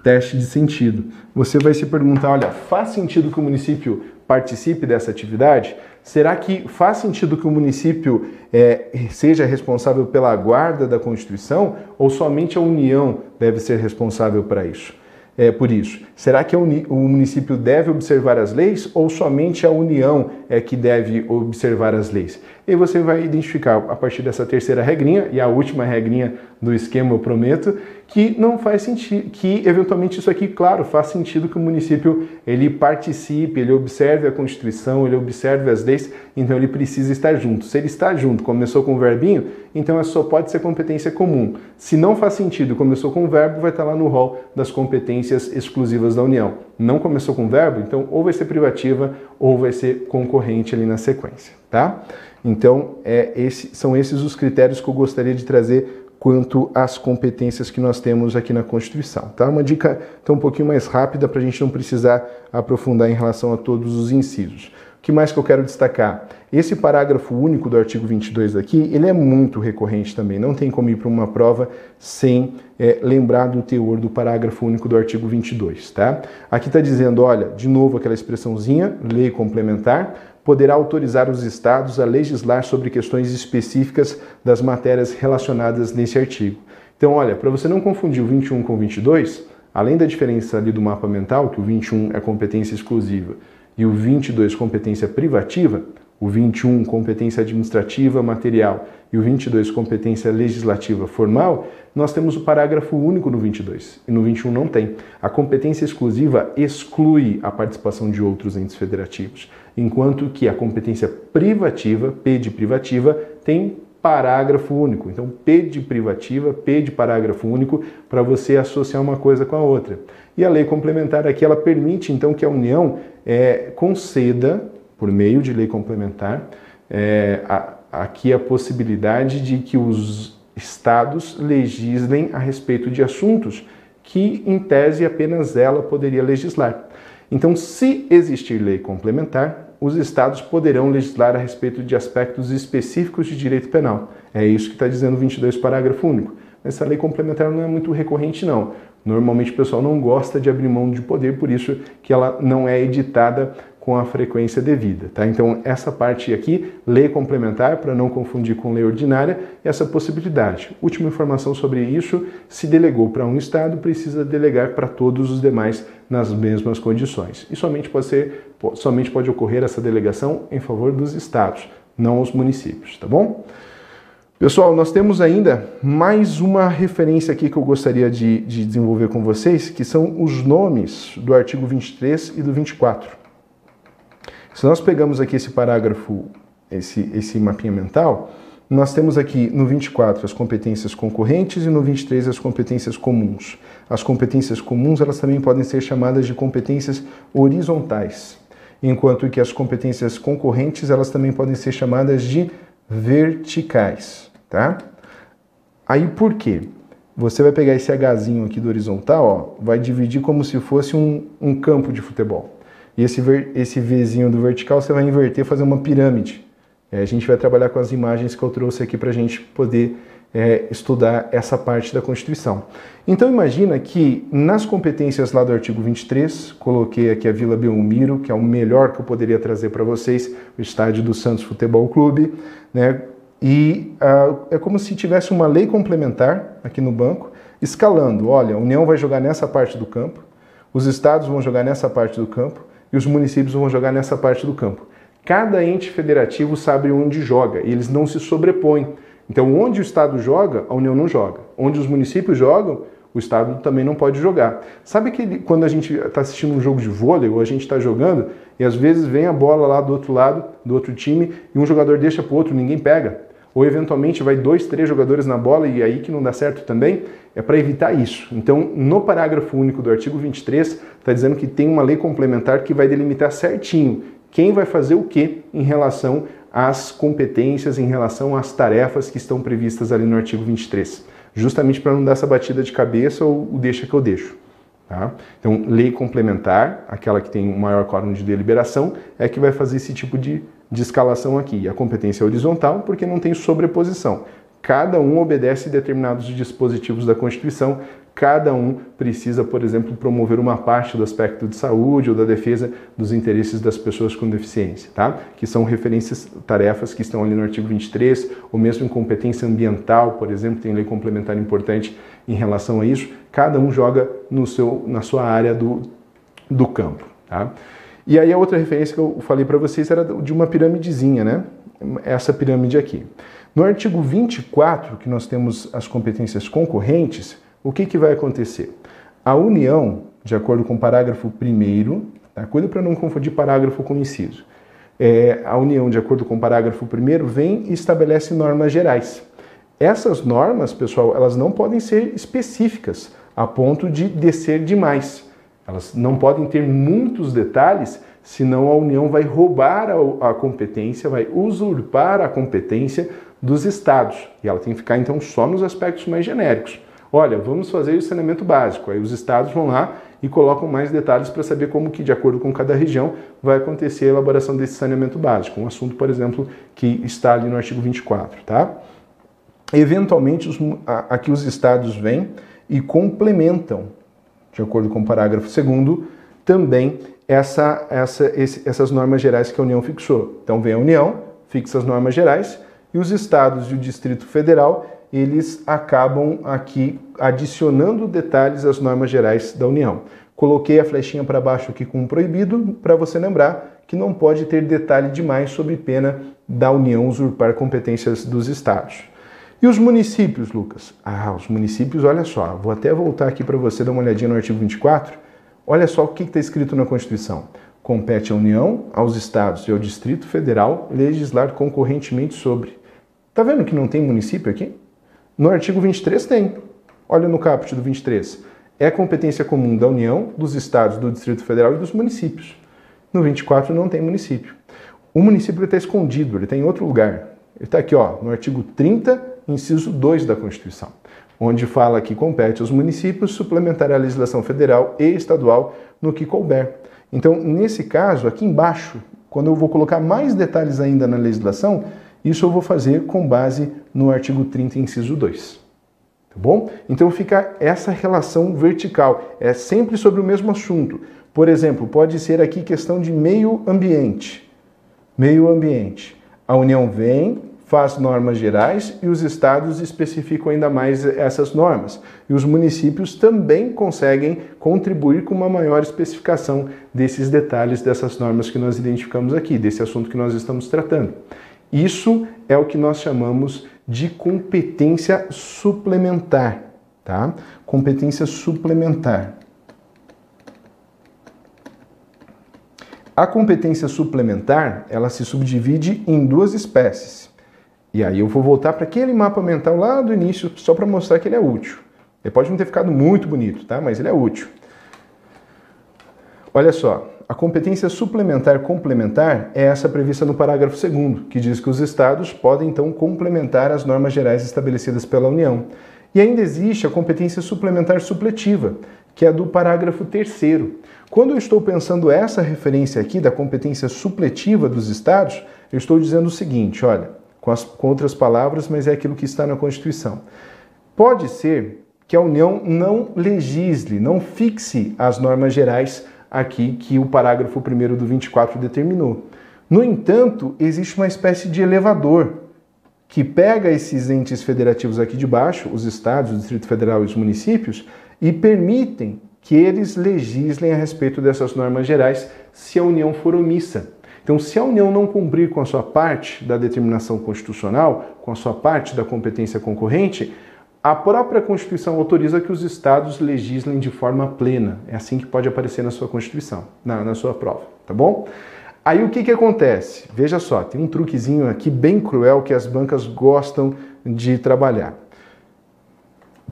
Teste de sentido. Você vai se perguntar, olha, faz sentido que o município participe dessa atividade? Será que faz sentido que o município é, seja responsável pela guarda da Constituição ou somente a União deve ser responsável para isso? É, por isso. Será que o município deve observar as leis ou somente a União é que deve observar as leis? E você vai identificar, a partir dessa terceira regrinha, e a última regrinha do esquema, eu prometo, que não faz sentido, que eventualmente isso aqui, claro, faz sentido que o município ele participe, ele observe a Constituição, ele observe as leis, então ele precisa estar junto. Se ele está junto, começou com o verbinho, então essa só pode ser competência comum. Se não faz sentido, começou com o verbo, vai estar lá no rol das competências exclusivas da União. Não começou com verbo, então ou vai ser privativa ou vai ser concorrente ali na sequência, tá? Então, é, esse, são esses os critérios que eu gostaria de trazer quanto às competências que nós temos aqui na Constituição, tá? Uma dica então, um pouquinho mais rápida para a gente não precisar aprofundar em relação a todos os incisos. O que mais que eu quero destacar? Esse parágrafo único do artigo vinte e dois aqui, ele é muito recorrente também, não tem como ir para uma prova sem é, lembrar do teor do parágrafo único do artigo vinte e dois, tá? Aqui está dizendo, olha, de novo aquela expressãozinha, lei complementar, poderá autorizar os estados a legislar sobre questões específicas das matérias relacionadas nesse artigo. Então, olha, para você não confundir o vinte e um com o vinte e dois, além da diferença ali do mapa mental, que o vinte e um é competência exclusiva e o vinte e dois, competência privativa, o vinte e um, competência administrativa material, e o vinte e dois, competência legislativa formal, nós temos o parágrafo único no vinte e dois, e no vinte e um não tem. A competência exclusiva exclui a participação de outros entes federativos, enquanto que a competência privativa, P de privativa, tem parágrafo único. Então, P de privativa, P de parágrafo único, para você associar uma coisa com a outra. E a lei complementar aqui, ela permite, então, que a União é, conceda, por meio de lei complementar, é, a, aqui a possibilidade de que os estados legislem a respeito de assuntos que, em tese, apenas ela poderia legislar. Então, se existir lei complementar, os estados poderão legislar a respeito de aspectos específicos de direito penal. É isso que está dizendo vinte e dois, parágrafo único. Essa lei complementar não é muito recorrente, não. Normalmente o pessoal não gosta de abrir mão de poder, por isso que ela não é editada com a frequência devida, tá? Então, essa parte aqui, lei complementar, para não confundir com lei ordinária, essa possibilidade. Última informação sobre isso, se delegou para um estado, precisa delegar para todos os demais nas mesmas condições. E somente pode ser, somente pode ocorrer essa delegação em favor dos estados, não aos municípios, tá bom? Pessoal, nós temos ainda mais uma referência aqui que eu gostaria de, de desenvolver com vocês, que são os nomes do artigo vinte e três e do vinte e quatro. Se nós pegamos aqui esse parágrafo, esse, esse mapinha mental, nós temos aqui no vinte e quatro as competências concorrentes e no vinte e três as competências comuns. As competências comuns, elas também podem ser chamadas de competências horizontais, enquanto que as competências concorrentes, elas também podem ser chamadas de verticais, tá? Aí por quê? Você vai pegar esse Hzinho aqui do horizontal, ó, vai dividir como se fosse um, um campo de futebol. E esse, ver, esse Vzinho do vertical você vai inverter, fazer uma pirâmide. É, a gente vai trabalhar com as imagens que eu trouxe aqui para a gente poder é, estudar essa parte da Constituição. Então imagina que nas competências lá do artigo vinte e três, coloquei aqui a Vila Belmiro, que é o melhor que eu poderia trazer para vocês, o estádio do Santos Futebol Clube, né? E ah, é como se tivesse uma lei complementar aqui no banco, escalando, olha, a União vai jogar nessa parte do campo, os estados vão jogar nessa parte do campo, e os municípios vão jogar nessa parte do campo. Cada ente federativo sabe onde joga, e eles não se sobrepõem. Então, onde o Estado joga, a União não joga. Onde os municípios jogam, o Estado também não pode jogar. Sabe que quando a gente está assistindo um jogo de vôlei, ou a gente está jogando, e às vezes vem a bola lá do outro lado, do outro time, e um jogador deixa para o outro, ninguém pega? Ou eventualmente vai dois, três jogadores na bola e aí que não dá certo também, é para evitar isso. Então, no parágrafo único do artigo vinte e três, está dizendo que tem uma lei complementar que vai delimitar certinho quem vai fazer o quê em relação às competências, em relação às tarefas que estão previstas ali no artigo vinte e três, justamente para não dar essa batida de cabeça ou o deixa que eu deixo. Tá? Então, lei complementar, aquela que tem o maior quórum de deliberação, é que vai fazer esse tipo de de escalação aqui. A competência é horizontal porque não tem sobreposição. Cada um obedece determinados dispositivos da Constituição, cada um precisa, por exemplo, promover uma parte do aspecto de saúde ou da defesa dos interesses das pessoas com deficiência, tá? Que são referências, tarefas que estão ali no artigo vinte e três, ou mesmo em competência ambiental, por exemplo, tem lei complementar importante em relação a isso, cada um joga no seu, na sua área do, do campo, tá? E aí a outra referência que eu falei para vocês era de uma piramidezinha, né? Essa pirâmide aqui. No artigo vinte e quatro, que nós temos as competências concorrentes, o que, que vai acontecer? A União, de acordo com o parágrafo primeiro, tá? Cuida para não confundir parágrafo com inciso. É, a União, de acordo com o parágrafo primeiro, vem e estabelece normas gerais. Essas normas, pessoal, elas não podem ser específicas, a ponto de descer demais. Elas não podem ter muitos detalhes, senão a União vai roubar a competência, vai usurpar a competência dos estados. E ela tem que ficar, então, só nos aspectos mais genéricos. Olha, vamos fazer o saneamento básico. Aí os estados vão lá e colocam mais detalhes para saber como que, de acordo com cada região, vai acontecer a elaboração desse saneamento básico. Um assunto, por exemplo, que está ali no artigo vinte e quatro, tá? Eventualmente, os, a, aqui os estados vêm e complementam, de acordo com o parágrafo segundo, também essa, essa, esse, essas normas gerais que a União fixou. Então vem a União, fixa as normas gerais, e os estados e o Distrito Federal, eles acabam aqui adicionando detalhes às normas gerais da União. Coloquei a flechinha para baixo aqui com proibido, para você lembrar que não pode ter detalhe demais sobre pena da União usurpar competências dos estados. E os municípios, Lucas? Ah, os municípios, olha só, vou até voltar aqui para você dar uma olhadinha no artigo vinte e quatro. Olha só o que está escrito na Constituição. Compete à União, aos estados e ao Distrito Federal legislar concorrentemente sobre. Tá vendo que não tem município aqui? No artigo vinte e três tem. Olha no caput do vinte e três. É competência comum da União, dos estados, do Distrito Federal e dos municípios. No vinte e quatro não tem município. O município está escondido, ele está em outro lugar. Ele está aqui, ó, no artigo trinta, inciso dois da Constituição, onde fala que compete aos municípios suplementar a legislação federal e estadual no que couber. Então, nesse caso, aqui embaixo, quando eu vou colocar mais detalhes ainda na legislação, isso eu vou fazer com base no artigo trinta, inciso dois. Tá bom? Então fica essa relação vertical, é sempre sobre o mesmo assunto. Por exemplo, pode ser aqui questão de meio ambiente. Meio ambiente. A União vem, faz normas gerais e os estados especificam ainda mais essas normas. E os municípios também conseguem contribuir com uma maior especificação desses detalhes, dessas normas que nós identificamos aqui, desse assunto que nós estamos tratando. Isso é o que nós chamamos de competência suplementar, tá? Competência suplementar. A competência suplementar, ela se subdivide em duas espécies. E aí eu vou voltar para aquele mapa mental lá do início, só para mostrar que ele é útil. Ele pode não ter ficado muito bonito, tá? Mas ele é útil. Olha só. A competência suplementar complementar é essa prevista no parágrafo segundo, que diz que os estados podem, então, complementar as normas gerais estabelecidas pela União. E ainda existe a competência suplementar supletiva, que é do parágrafo terceiro. Quando eu estou pensando essa referência aqui da competência supletiva dos estados, eu estou dizendo o seguinte, olha, com, as, com outras palavras, mas é aquilo que está na Constituição. Pode ser que a União não legisle, não fixe as normas gerais aqui que o parágrafo primeiro do vinte e quatro determinou. No entanto, existe uma espécie de elevador que pega esses entes federativos aqui de baixo, os estados, o Distrito Federal e os municípios, e permitem que eles legislem a respeito dessas normas gerais se a União for omissa. Então, se a União não cumprir com a sua parte da determinação constitucional, com a sua parte da competência concorrente, a própria Constituição autoriza que os estados legislem de forma plena. É assim que pode aparecer na sua Constituição, na, na sua prova, tá bom? Aí o que que acontece? Veja só, tem um truquezinho aqui bem cruel que as bancas gostam de trabalhar.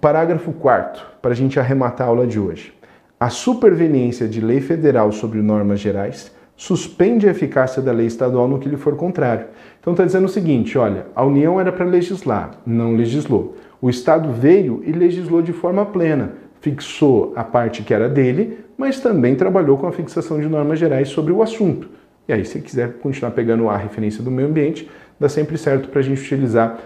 Parágrafo quarto, para a gente arrematar a aula de hoje. A superveniência de lei federal sobre normas gerais suspende a eficácia da lei estadual no que lhe for contrário. Então está dizendo o seguinte, olha, a União era para legislar, não legislou. O Estado veio e legislou de forma plena, fixou a parte que era dele, mas também trabalhou com a fixação de normas gerais sobre o assunto. E aí, se quiser continuar pegando a referência do meio ambiente, dá sempre certo para a gente utilizar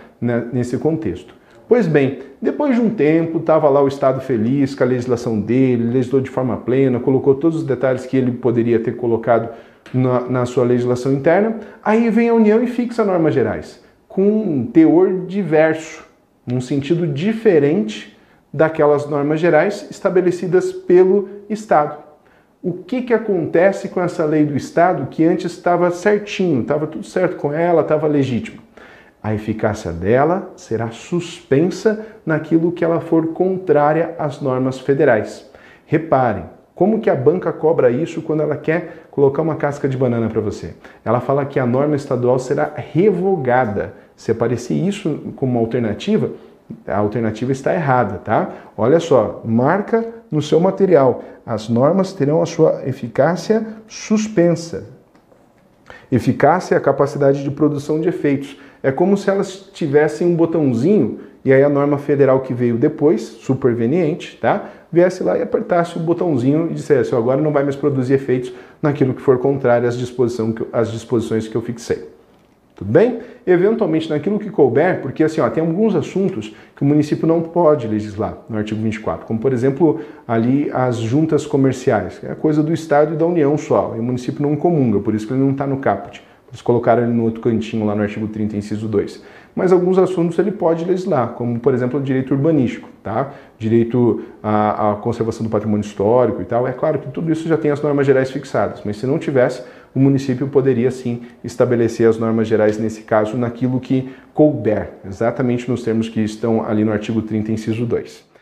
nesse contexto. Pois bem, depois de um tempo, estava lá o Estado feliz com a legislação dele, legislou de forma plena, colocou todos os detalhes que ele poderia ter colocado na, na sua legislação interna, aí vem a União e fixa normas gerais, com um teor diverso, num sentido diferente daquelas normas gerais estabelecidas pelo Estado. O que que acontece com essa lei do Estado que antes estava certinho, estava tudo certo com ela, estava legítima? A eficácia dela será suspensa naquilo que ela for contrária às normas federais. Reparem, como que a banca cobra isso quando ela quer colocar uma casca de banana para você? Ela fala que a norma estadual será revogada. Se aparecer isso como uma alternativa, a alternativa está errada, tá? Olha só, marca no seu material. As normas terão a sua eficácia suspensa. Eficácia é a capacidade de produção de efeitos. É como se elas tivessem um botãozinho e aí a norma federal que veio depois, superveniente, tá? Viesse lá e apertasse o botãozinho e dissesse, ó, agora não vai mais produzir efeitos naquilo que for contrário às disposições que eu, às disposições que eu fixei. Tudo bem? Eventualmente, naquilo que couber, porque assim, ó, tem alguns assuntos que o município não pode legislar no artigo vinte e quatro, como, por exemplo, ali as juntas comerciais, que é coisa do Estado e da União só, e o município não comunga, por isso que ele não está no caput. Eles colocaram ele no outro cantinho, lá no artigo trinta, inciso dois. mas alguns assuntos ele pode legislar, como, por exemplo, o direito urbanístico, tá? Direito à, à conservação do patrimônio histórico e tal. É claro que tudo isso já tem as normas gerais fixadas, mas se não tivesse, o município poderia, sim, estabelecer as normas gerais, nesse caso, naquilo que couber, exatamente nos termos que estão ali no artigo trinta, inciso dois.